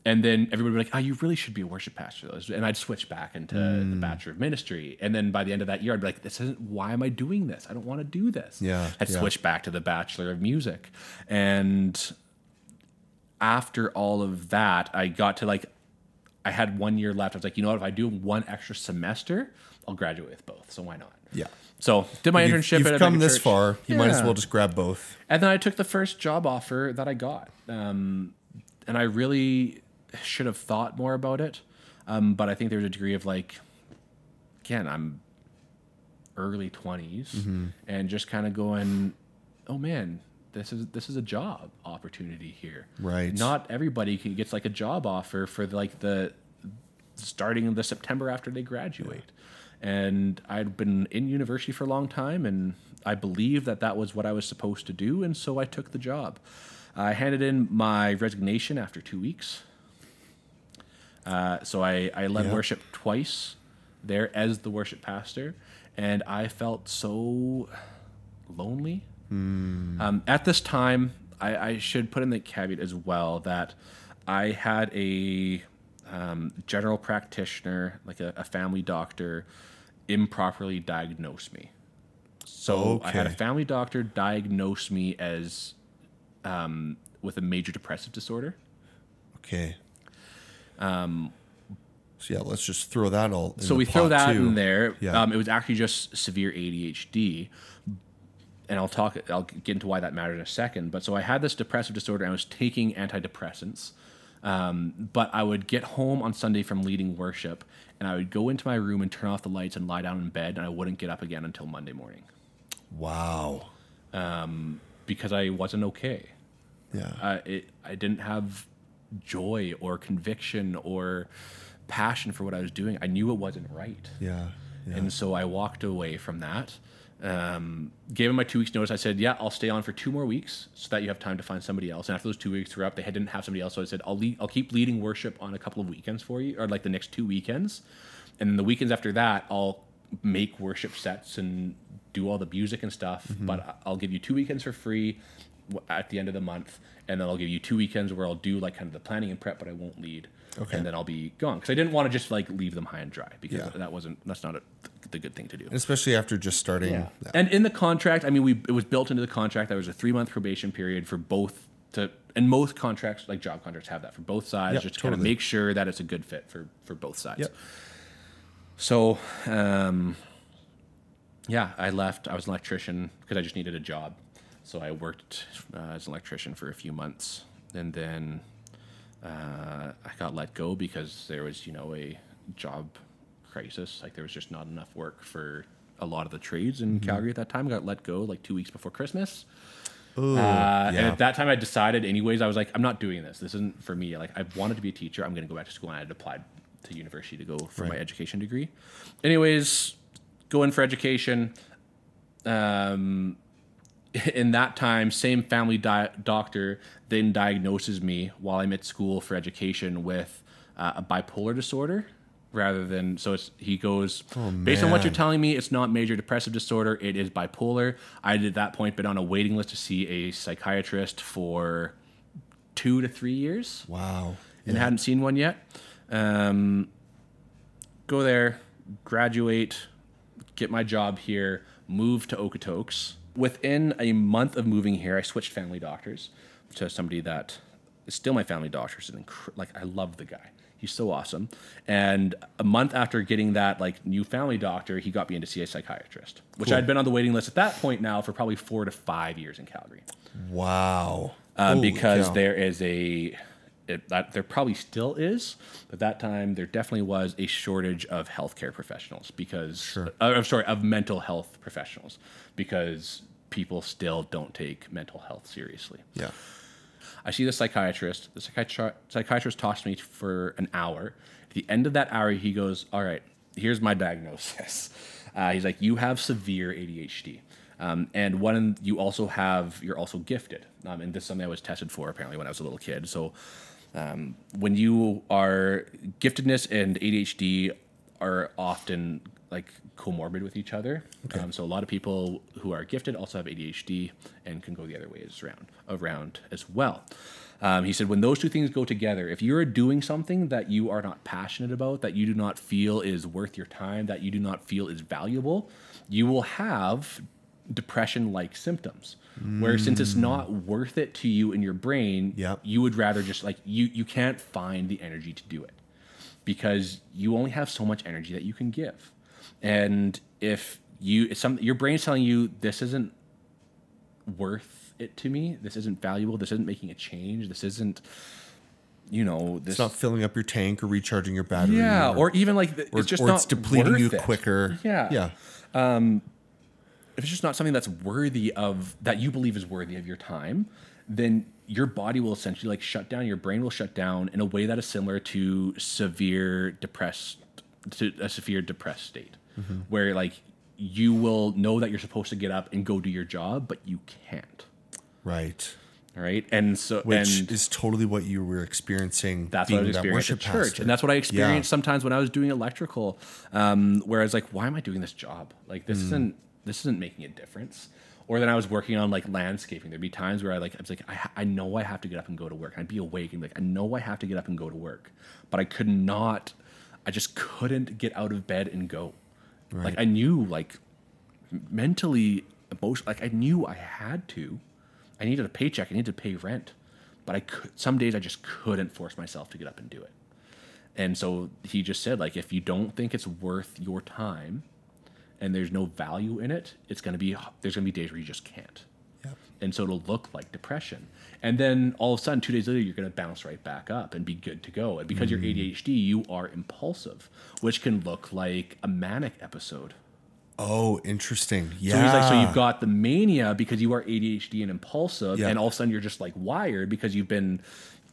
And then everybody would be like, oh, you really should be a worship pastor. And I'd switch back into mm. the Bachelor of Ministry. And then by the end of that year, I'd be like, this isn't, why am I doing this? I don't want to do this. Yeah, I'd yeah. switch back to the Bachelor of Music. And after all of that, I got to like, I had one year left. I was like, you know what? If I do one extra semester, I'll graduate with both. So why not? Yeah. So did my internship. You've, you've at come this church. Far. You yeah. might as well just grab both. And then I took the first job offer that I got. Um, and I really... should have thought more about it. Um, but I think there's a degree of like, again, I'm early twenties mm-hmm. and just kind of going, oh man, this is, this is a job opportunity here. Right. Not everybody can gets like a job offer for like the starting the September after they graduate. Yeah. And I'd been in university for a long time and I believed that that was what I was supposed to do. And so I took the job. I handed in my resignation after two weeks. Uh, so I, I led yeah. worship twice there as the worship pastor, and I felt so lonely. Mm. Um, at this time, I, I should put in the caveat as well that I had a um, general practitioner, like a, a family doctor, improperly diagnose me. So okay. I had a family doctor diagnose me as um, with a major depressive disorder. Okay. Um, so yeah, let's just throw that all. In so we throw that too. In there. Yeah. Um, it was actually just severe A D H D, and I'll talk. I'll get into why that matters in a second. But so I had this depressive disorder. And I was taking antidepressants, um, but I would get home on Sunday from leading worship, and I would go into my room and turn off the lights and lie down in bed, and I wouldn't get up again until Monday morning. Wow. Um, because I wasn't okay. Yeah. Uh, it, I didn't have. Joy or conviction or passion for what I was doing. I knew it wasn't right. Yeah, yeah. And so I walked away from that. Um, gave him my two weeks notice. I said, yeah, I'll stay on for two more weeks so that you have time to find somebody else. And after those two weeks were up, they didn't have somebody else. So I said, I'll lead, I'll keep leading worship on a couple of weekends for you, or like the next two weekends. And the weekends after that, I'll make worship sets and do all the music and stuff. Mm-hmm. But I'll give you two weekends for free at the end of the month, and then I'll give you two weekends where I'll do like kind of the planning and prep, but I won't lead. Okay. And then I'll be gone. Cause I didn't want to just like leave them high and dry because yeah. that wasn't, that's not a, the good thing to do. And especially after just starting. Yeah. That. And in the contract, I mean, we, it was built into the contract. There was a three month probation period for both to, and most contracts, like job contracts have that for both sides, yep, just to totally. Kind of make sure that it's a good fit for, for both sides. Yep. So, um, yeah, I left, I was an electrician because I just needed a job. So I worked uh, as an electrician for a few months, and then uh, I got let go because there was, you know, a job crisis. Like there was just not enough work for a lot of the trades in mm-hmm. Calgary at that time. I got let go like two weeks before Christmas. Ooh, uh, yeah. And at that time I decided anyways, I was like, I'm not doing this. This isn't for me. Like I wanted to be a teacher. I'm going to go back to school, and I had applied to university to go for right. my education degree. Anyways, go in for education. Um... In that time, same family di- doctor then diagnoses me while I'm at school for education with uh, a bipolar disorder rather than, so it's, he goes, oh, based on what you're telling me, it's not major depressive disorder, it is bipolar. I had at that point been on a waiting list to see a psychiatrist for two to three years. Wow. And yeah. hadn't seen one yet. Um, go there, graduate, get my job here, move to Okotoks. Within a month of moving here, I switched family doctors to somebody that is still my family doctor. So inc- like, I love the guy. He's so awesome. And a month after getting that like new family doctor, he got me into see a psychiatrist, which cool. I'd been on the waiting list at that point now for probably four to five years in Calgary. Wow. Um, because cow. there is a... It, that there probably still is, but at that time there definitely was a shortage of healthcare professionals because sure. uh, I'm sorry, of mental health professionals because people still don't take mental health seriously. Yeah. I see the psychiatrist. The psychiatri- psychiatrist talks to me for an hour. At the end of that hour, he goes, all right, here's my diagnosis. Uh, he's like, you have severe A D H D. Um, and one, you also have, you're also gifted. Um, and this is something I was tested for apparently when I was a little kid. So Um, when you are, giftedness and A D H D are often like comorbid with each other. Okay. Um, so a lot of people who are gifted also have A D H D and can go the other ways around, around as well. Um, he said, when those two things go together, if you're doing something that you are not passionate about, that you do not feel is worth your time, that you do not feel is valuable, you will have depression-like symptoms, where mm. since it's not worth it to you in your brain, yep. you would rather just like you you can't find the energy to do it because you only have so much energy that you can give, and if you it's some your brain's telling you this isn't worth it to me, this isn't valuable, this isn't making a change, this isn't. You know, this, it's not filling up your tank or recharging your battery. Yeah, or, or even like the, or, it's just or not it's depleting worth you it. quicker. Yeah, yeah. Um, If it's just not something that's worthy of, that you believe is worthy of your time, then your body will essentially like shut down, your brain will shut down in a way that is similar to severe depressed, to a severe depressed state, mm-hmm. where like you will know that you're supposed to get up and go do your job, but you can't. Right. Right. And so, which and is totally what you were experiencing. That's what I was experiencing at church. Pastor. And that's what I experienced yeah. sometimes when I was doing electrical, um, where I was like, why am I doing this job? Like this mm. isn't, this isn't making a difference. Or then I was working on like landscaping. There'd be times where I like I was like I, ha- I know I have to get up and go to work. And I'd be awake and be like I know I have to get up and go to work, but I could not. I just couldn't get out of bed and go. Right. Like I knew like mentally, emotionally, like I knew I had to. I needed a paycheck. I needed to pay rent, but I could. Some days I just couldn't force myself to get up and do it. And so he just said like if you don't think it's worth your time. And there's no value in it, it's going to be, there's going to be days where you just can't. Yep. And so it'll look like depression. And then all of a sudden, two days later, you're going to bounce right back up and be good to go. And because mm. you're A D H D, you are impulsive, which can look like a manic episode. Oh, interesting. Yeah. So he's like, so you've got the mania because you are A D H D and impulsive. Yep. And all of a sudden you're just like wired because you've been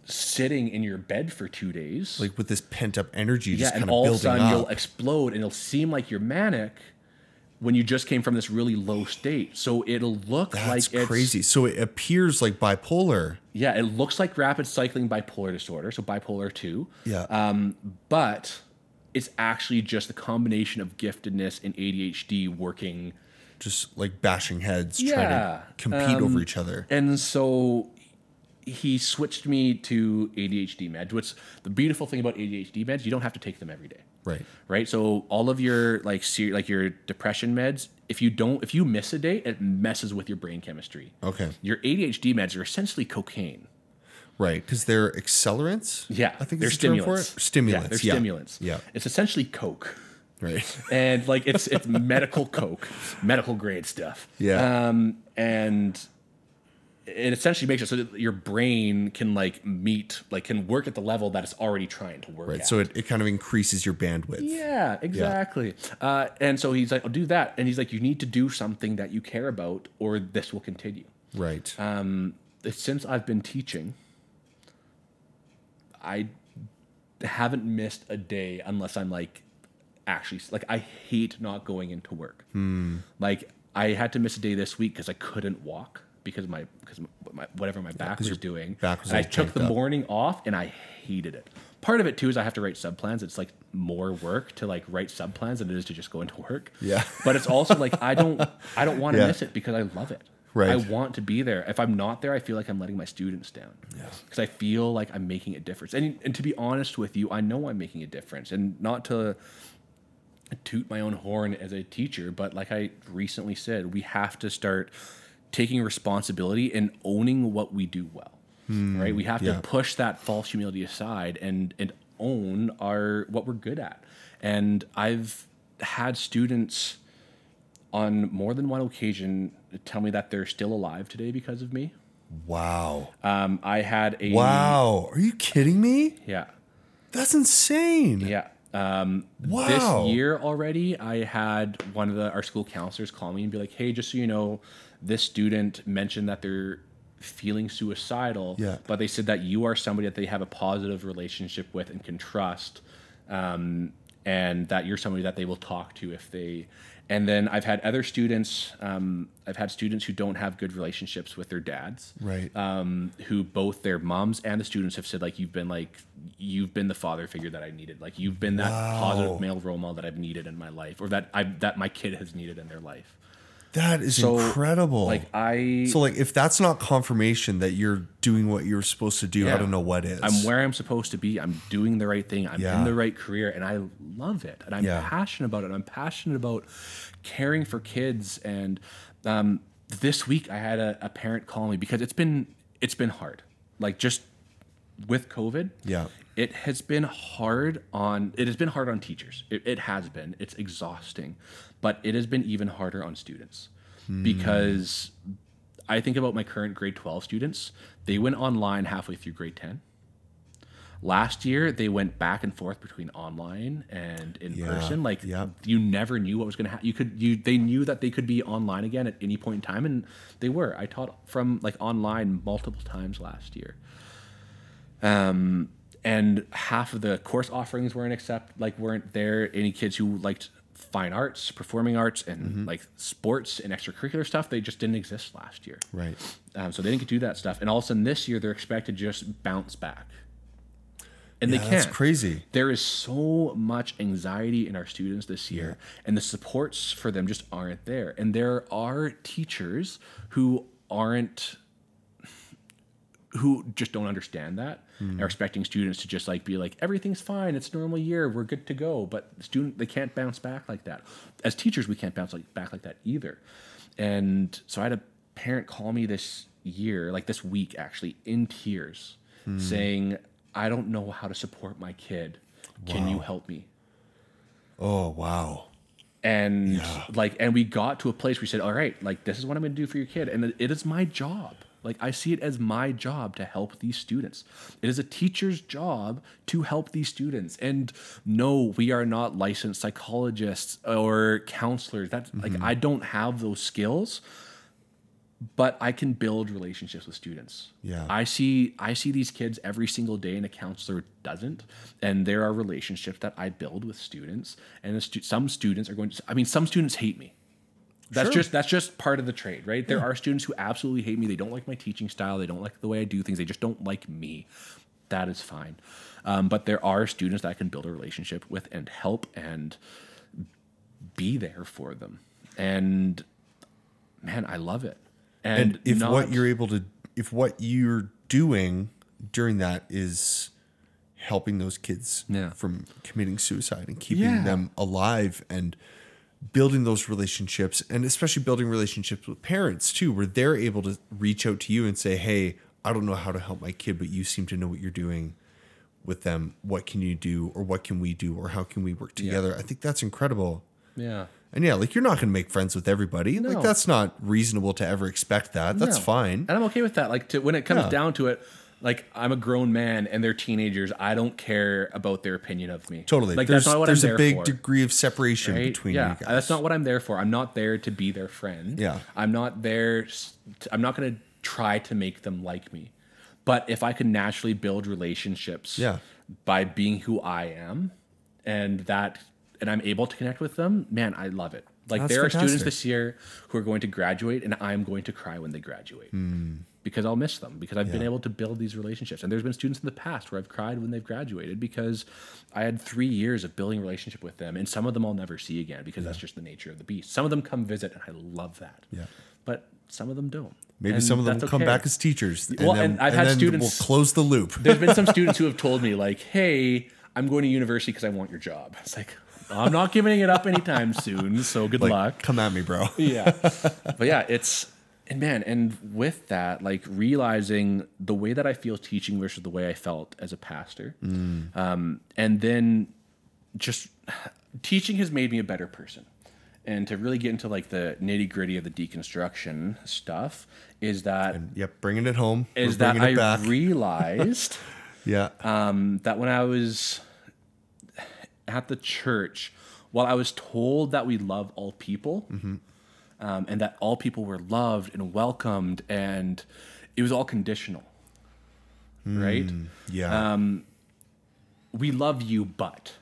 sitting in your bed for two days. Like with this pent up energy yeah, just kind of building up. And all of a sudden you'll explode and it'll seem like you're manic when you just came from this really low state. So it'll look That's like it's... That's crazy. So it appears like bipolar. Yeah, it looks like rapid cycling bipolar disorder, so bipolar two. Yeah. Um, but it's actually just the combination of giftedness and A D H D working... Just like bashing heads, yeah. trying to compete um, over each other. And so he switched me to A D H D meds, which the beautiful thing about A D H D meds, you don't have to take them every day. Right. Right. So all of your like ser- like your depression meds, if you don't, if you miss a day, it messes with your brain chemistry. Okay. Your A D H D meds are essentially cocaine. Right. Because they're accelerants. Yeah. I think they're stimulants. The term for it. Stimulants. Yeah, they're yeah. stimulants. Yeah. It's essentially coke. Right. And like it's it's medical coke, medical grade stuff. Yeah. Um, and it essentially makes it so that your brain can like meet, like can work at the level that it's already trying to work right, at. So it, it kind of increases your bandwidth. Yeah, exactly. Yeah. Uh, and so he's like, I'll do that. And he's like, you need to do something that you care about or this will continue. Right. Um, since I've been teaching, I haven't missed a day unless I'm like, actually, like I hate not going into work. Hmm. Like I had to miss a day this week because I couldn't walk. because my because my, whatever my back yeah, was doing. Back was and I took the up. morning off, and I hated it. Part of it too is I have to write subplans. It's like more work to like write subplans than it is to just go into work. Yeah. But it's also like I don't I don't want to yeah. miss it because I love it. Right. I want to be there. If I'm not there, I feel like I'm letting my students down. Yes. Because I feel like I'm making a difference. And and to be honest with you, I know I'm making a difference. And not to toot my own horn as a teacher, but like I recently said, we have to start taking responsibility and owning what we do well. Mm, right? We have yeah. to push that false humility aside and and own our what we're good at. And I've had students on more than one occasion tell me that they're still alive today because of me. Wow. Um, I had a... Wow. Are you kidding me? Yeah. That's insane. Yeah. Um, wow. This year already, I had one of the, our school counselors call me and be like, hey, just so you know, this student mentioned that they're feeling suicidal, yeah. but they said that you are somebody that they have a positive relationship with and can trust, um, and that you're somebody that they will talk to if they... And then I've had other students, um, I've had students who don't have good relationships with their dads, right? Um, who both their moms and the students have said, like, you've been like, you've been the father figure that I needed. Like you've been that wow. positive male role model that I've needed in my life, or that I, that my kid has needed in their life. That is so, incredible. Like I, so like, if that's not confirmation that you're doing what you're supposed to do, yeah, I don't know what is. I'm where I'm supposed to be. I'm doing the right thing. I'm yeah. in the right career, and I love it. And I'm yeah. passionate about it. I'm passionate about caring for kids. And um, this week I had a, a parent call me because it's been, it's been hard. Like just with COVID. Yeah. It has been hard on, it has been hard on teachers. It, it has been, it's exhausting, but it has been even harder on students mm. because I think about my current grade twelve students. They went online halfway through grade ten. Last year, they went back and forth between online and in yeah. person. Like yep. you never knew what was going to happen. You could, you, they knew that they could be online again at any point in time. And they were, I taught from like online multiple times last year. Um, And half of the course offerings weren't accept, like weren't there. Any kids who liked fine arts, performing arts, and mm-hmm. like sports and extracurricular stuff, they just didn't exist last year. Right. Um, so they didn't get to do that stuff. And all of a sudden this year, they're expected to just bounce back. And yeah, they can't. That's crazy. There is so much anxiety in our students this year, yeah. and the supports for them just aren't there. And there are teachers who aren't, who just don't understand that mm. are expecting students to just like be like, everything's fine. It's a normal year. We're good to go. But the student, they can't bounce back like that. As teachers, we can't bounce like back like that either. And so I had a parent call me this year, like this week actually, in tears mm. saying, I don't know how to support my kid. Can wow. you help me? Oh, wow. And yeah. like, and we got to a place where we said, all right, like this is what I'm going to do for your kid. And it is my job. Like, I see it as my job to help these students. It is a teacher's job to help these students. And no, we are not licensed psychologists or counselors. That's mm-hmm. like, I don't have those skills, but I can build relationships with students. Yeah. I see, I see these kids every single day, and a counselor doesn't. And there are relationships that I build with students. And stu- some students are going to, I mean, some students hate me. That's sure. just that's just part of the trade, right? There yeah. are students who absolutely hate me. They don't like my teaching style. They don't like the way I do things. They just don't like me. That is fine. Um, but there are students that I can build a relationship with and help and be there for them. And man, I love it. And, and if not, what you're able to, if what you're doing during that is helping those kids yeah. from committing suicide and keeping yeah. them alive and building those relationships, and especially building relationships with parents too, where they're able to reach out to you and say, hey, I don't know how to help my kid, but you seem to know what you're doing with them. What can you do? Or what can we do? Or how can we work together? Yeah. I think that's incredible. Yeah. And yeah, like you're not going to make friends with everybody. No. Like that's not reasonable to ever expect that. That's no. fine. And I'm okay with that. Like to, when it comes yeah. down to it, like I'm a grown man and they're teenagers. I don't care about their opinion of me. Totally. Like there's, that's not what I'm there for. There's a big degree of separation right? between yeah. you guys. That's not what I'm there for. I'm not there to be their friend. Yeah. I'm not there. To, I'm not going to try to make them like me. But if I can naturally build relationships yeah. by being who I am, and that, and I'm able to connect with them, man, I love it. Like That's there fantastic. Are students this year who are going to graduate, and I'm going to cry when they graduate mm. because I'll miss them, because I've yeah. been able to build these relationships. And there's been students in the past where I've cried when they've graduated because I had three years of building a relationship with them, and some of them I'll never see again because yeah. that's just the nature of the beast. Some of them come visit, and I love that. Yeah. But some of them don't. Maybe and some of them will come okay. back as teachers. And well, then, and I've and had then students we'll close the loop. There's been some students who have told me, like, "Hey, I'm going to university because I want your job." It's like, I'm not giving it up anytime soon, so good like, luck. Come at me, bro. Yeah. But yeah, it's, and man, and with that, like realizing the way that I feel teaching versus the way I felt as a pastor. Mm. Um, and then just teaching has made me a better person. And to really get into like the nitty gritty of the deconstruction stuff is that. And, yep, bringing it home. Is that I back. realized yeah. um, that when I was at the church, while I was told that we love all people, mm-hmm. um, and that all people were loved and welcomed, and it was all conditional, mm, right? Yeah. Um, we love you, but.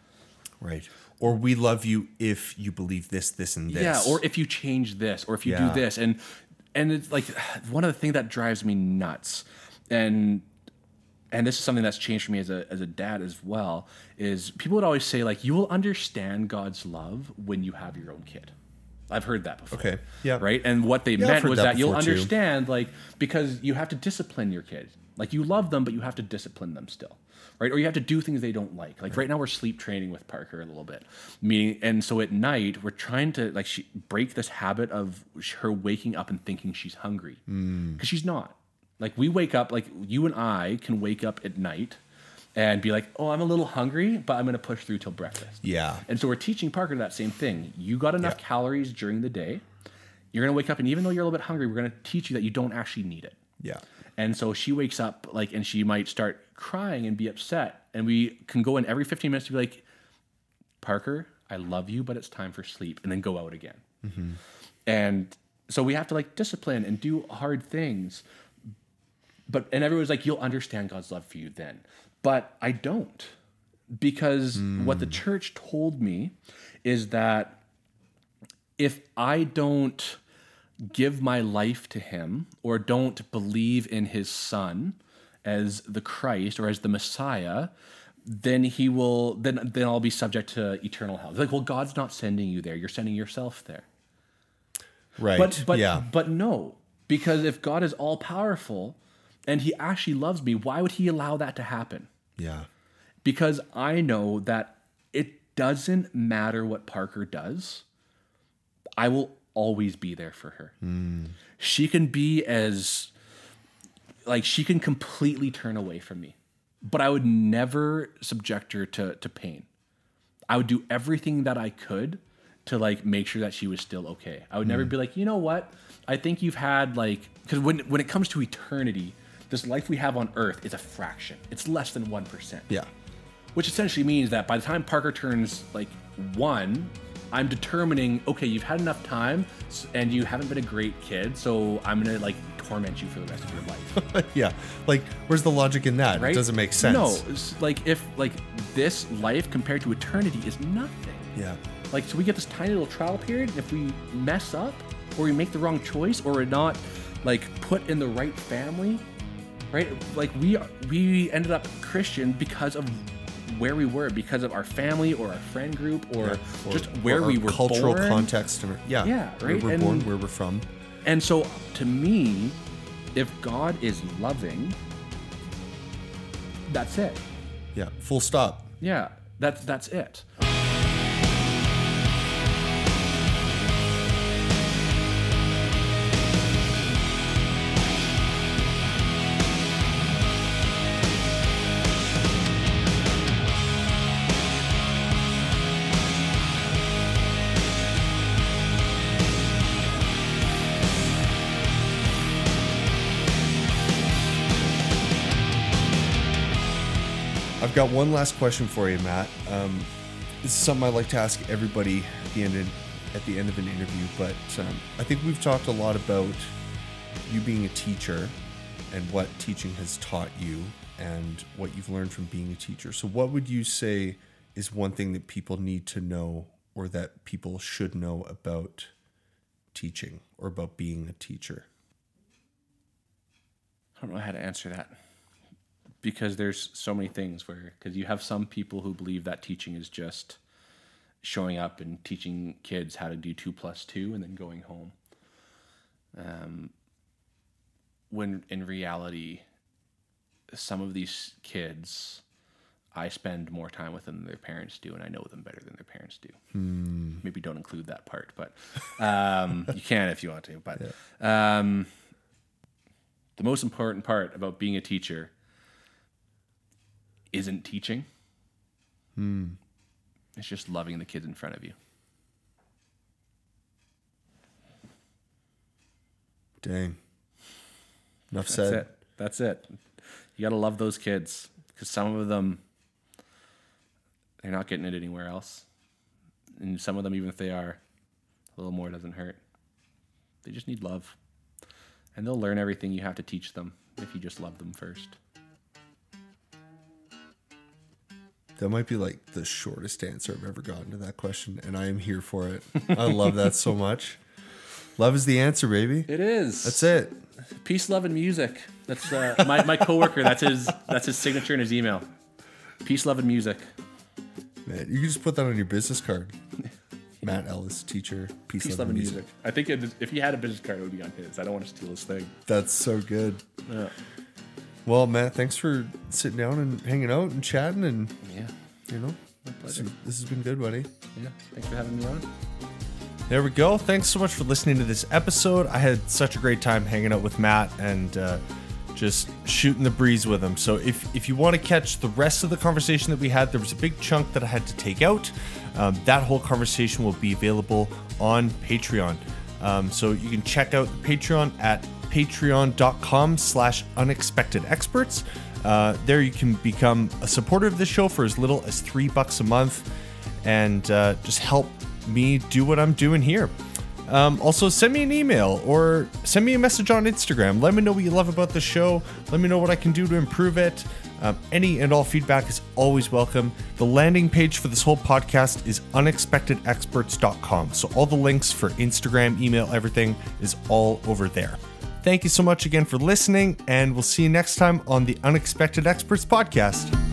Right. Or we love you if you believe this, this, and this. Yeah, or if you change this, or if you yeah. do this. And and it's like one of the things that drives me nuts, and and this is something that's changed for me as a as a dad as well, is people would always say, like, you will understand God's love when you have your own kid. I've heard that before. Okay. Yeah. Right? And what they yeah, meant was that, that you'll understand, too. Like, because you have to discipline your kids. Like, you love them, but you have to discipline them still. Right? Or you have to do things they don't like. Like, right, right now we're sleep training with Parker a little bit. Meaning, and so at night, we're trying to, like, she, break this habit of her waking up and thinking she's hungry. Because mm. she's not. Like, we wake up, like, you and I can wake up at night and be like, oh, I'm a little hungry, but I'm going to push through till breakfast. Yeah. And so we're teaching Parker that same thing. You got enough yeah. calories during the day. You're going to wake up, and even though you're a little bit hungry, we're going to teach you that you don't actually need it. Yeah. And so she wakes up, like, and she might start crying and be upset. And we can go in every fifteen minutes to be like, Parker, I love you, but it's time for sleep. And then go out again. Mm-hmm. And so we have to, like, discipline and do hard things. But and everyone's like, you'll understand God's love for you then. But I don't, because mm. what the church told me is that if I don't give my life to him or don't believe in his son as the Christ or as the Messiah, then he will then then I'll be subject to eternal hell. It's like, well, God's not sending you there. You're sending yourself there. Right. But but yeah. but no, because if God is all powerful, and he actually loves me, why would he allow that to happen? Yeah. Because I know that it doesn't matter what Parker does. I will always be there for her. Mm. She can be as, like, she can completely turn away from me. But I would never subject her to, to pain. I would do everything that I could to, like, make sure that she was still okay. I would mm. never be like, you know what? I think you've had, like, because when when it comes to eternity, this life we have on Earth is a fraction. It's less than one percent. Yeah. Which essentially means that by the time Parker turns, like, one, I'm determining, okay, you've had enough time and you haven't been a great kid, so I'm going to, like, torment you for the rest of your life. Yeah. Like, where's the logic in that? Right? It doesn't make sense. No. It's like, if, like, this life compared to eternity is nothing. Yeah. Like, so we get this tiny little trial period, and if we mess up or we make the wrong choice or we're not, like, put in the right family, right? Like, we are, we ended up Christian because of where we were, because of our family or our friend group or, yeah, or just where or we were cultural born. Context. Yeah. Yeah, right? Where we're and, born, where we're from. And so, to me, if God is loving, that's it. Yeah, full stop. Yeah, that's, that's it. Got one last question for you, Matt. Um, this is something I like to ask everybody at the end of, at the end of an interview, but um, I think we've talked a lot about you being a teacher and what teaching has taught you and what you've learned from being a teacher. So what would you say is one thing that people need to know or that people should know about teaching or about being a teacher? I don't know how to answer that, because there's so many things where, because you have some people who believe that teaching is just showing up and teaching kids how to do two plus two and then going home. Um, when in reality, some of these kids, I spend more time with them than their parents do, and I know them better than their parents do. Hmm. Maybe don't include that part, but um, you can if you want to. But yeah. um, the most important part about being a teacher isn't teaching. Hmm. It's just loving the kids in front of you. Dang. Enough said. That's it. That's it. You got to love those kids, because some of them, they're not getting it anywhere else. And some of them, even if they are, a little more doesn't hurt. They just need love. And they'll learn everything you have to teach them if you just love them first. That might be like the shortest answer I've ever gotten to that question, and I am here for it. I love that so much. Love is the answer, baby. It is. That's it. Peace, love, and music. That's uh, my my coworker. That's his. That's his signature in his email. Peace, love, and music. Man, you can just put that on your business card. Matt Ellis, teacher. Peace, peace love, and music. music. I think it, if you had a business card, it would be on his. I don't want to steal his thing. That's so good. Yeah. Well, Matt, thanks for sitting down and hanging out and chatting, and yeah, you know, my pleasure. This, this has been good, buddy. Yeah, thanks for having me on. There we go. Thanks so much for listening to this episode. I had such a great time hanging out with Matt and uh, just shooting the breeze with him. So if if you want to catch the rest of the conversation that we had, there was a big chunk that I had to take out. Um, that whole conversation will be available on Patreon. Um, so you can check out the Patreon at patreon.com slash unexpected experts. Uh, there you can become a supporter of this show for as little as three bucks a month and uh, just help me do what I'm doing here. Um, also, send me an email or send me a message on Instagram. Let me know what you love about the show. Let me know what I can do to improve it. Um, any and all feedback is always welcome. The landing page for this whole podcast is unexpected experts dot com. So all the links for Instagram, email, everything is all over there. Thank you so much again for listening, and we'll see you next time on the Unexpected Experts Podcast.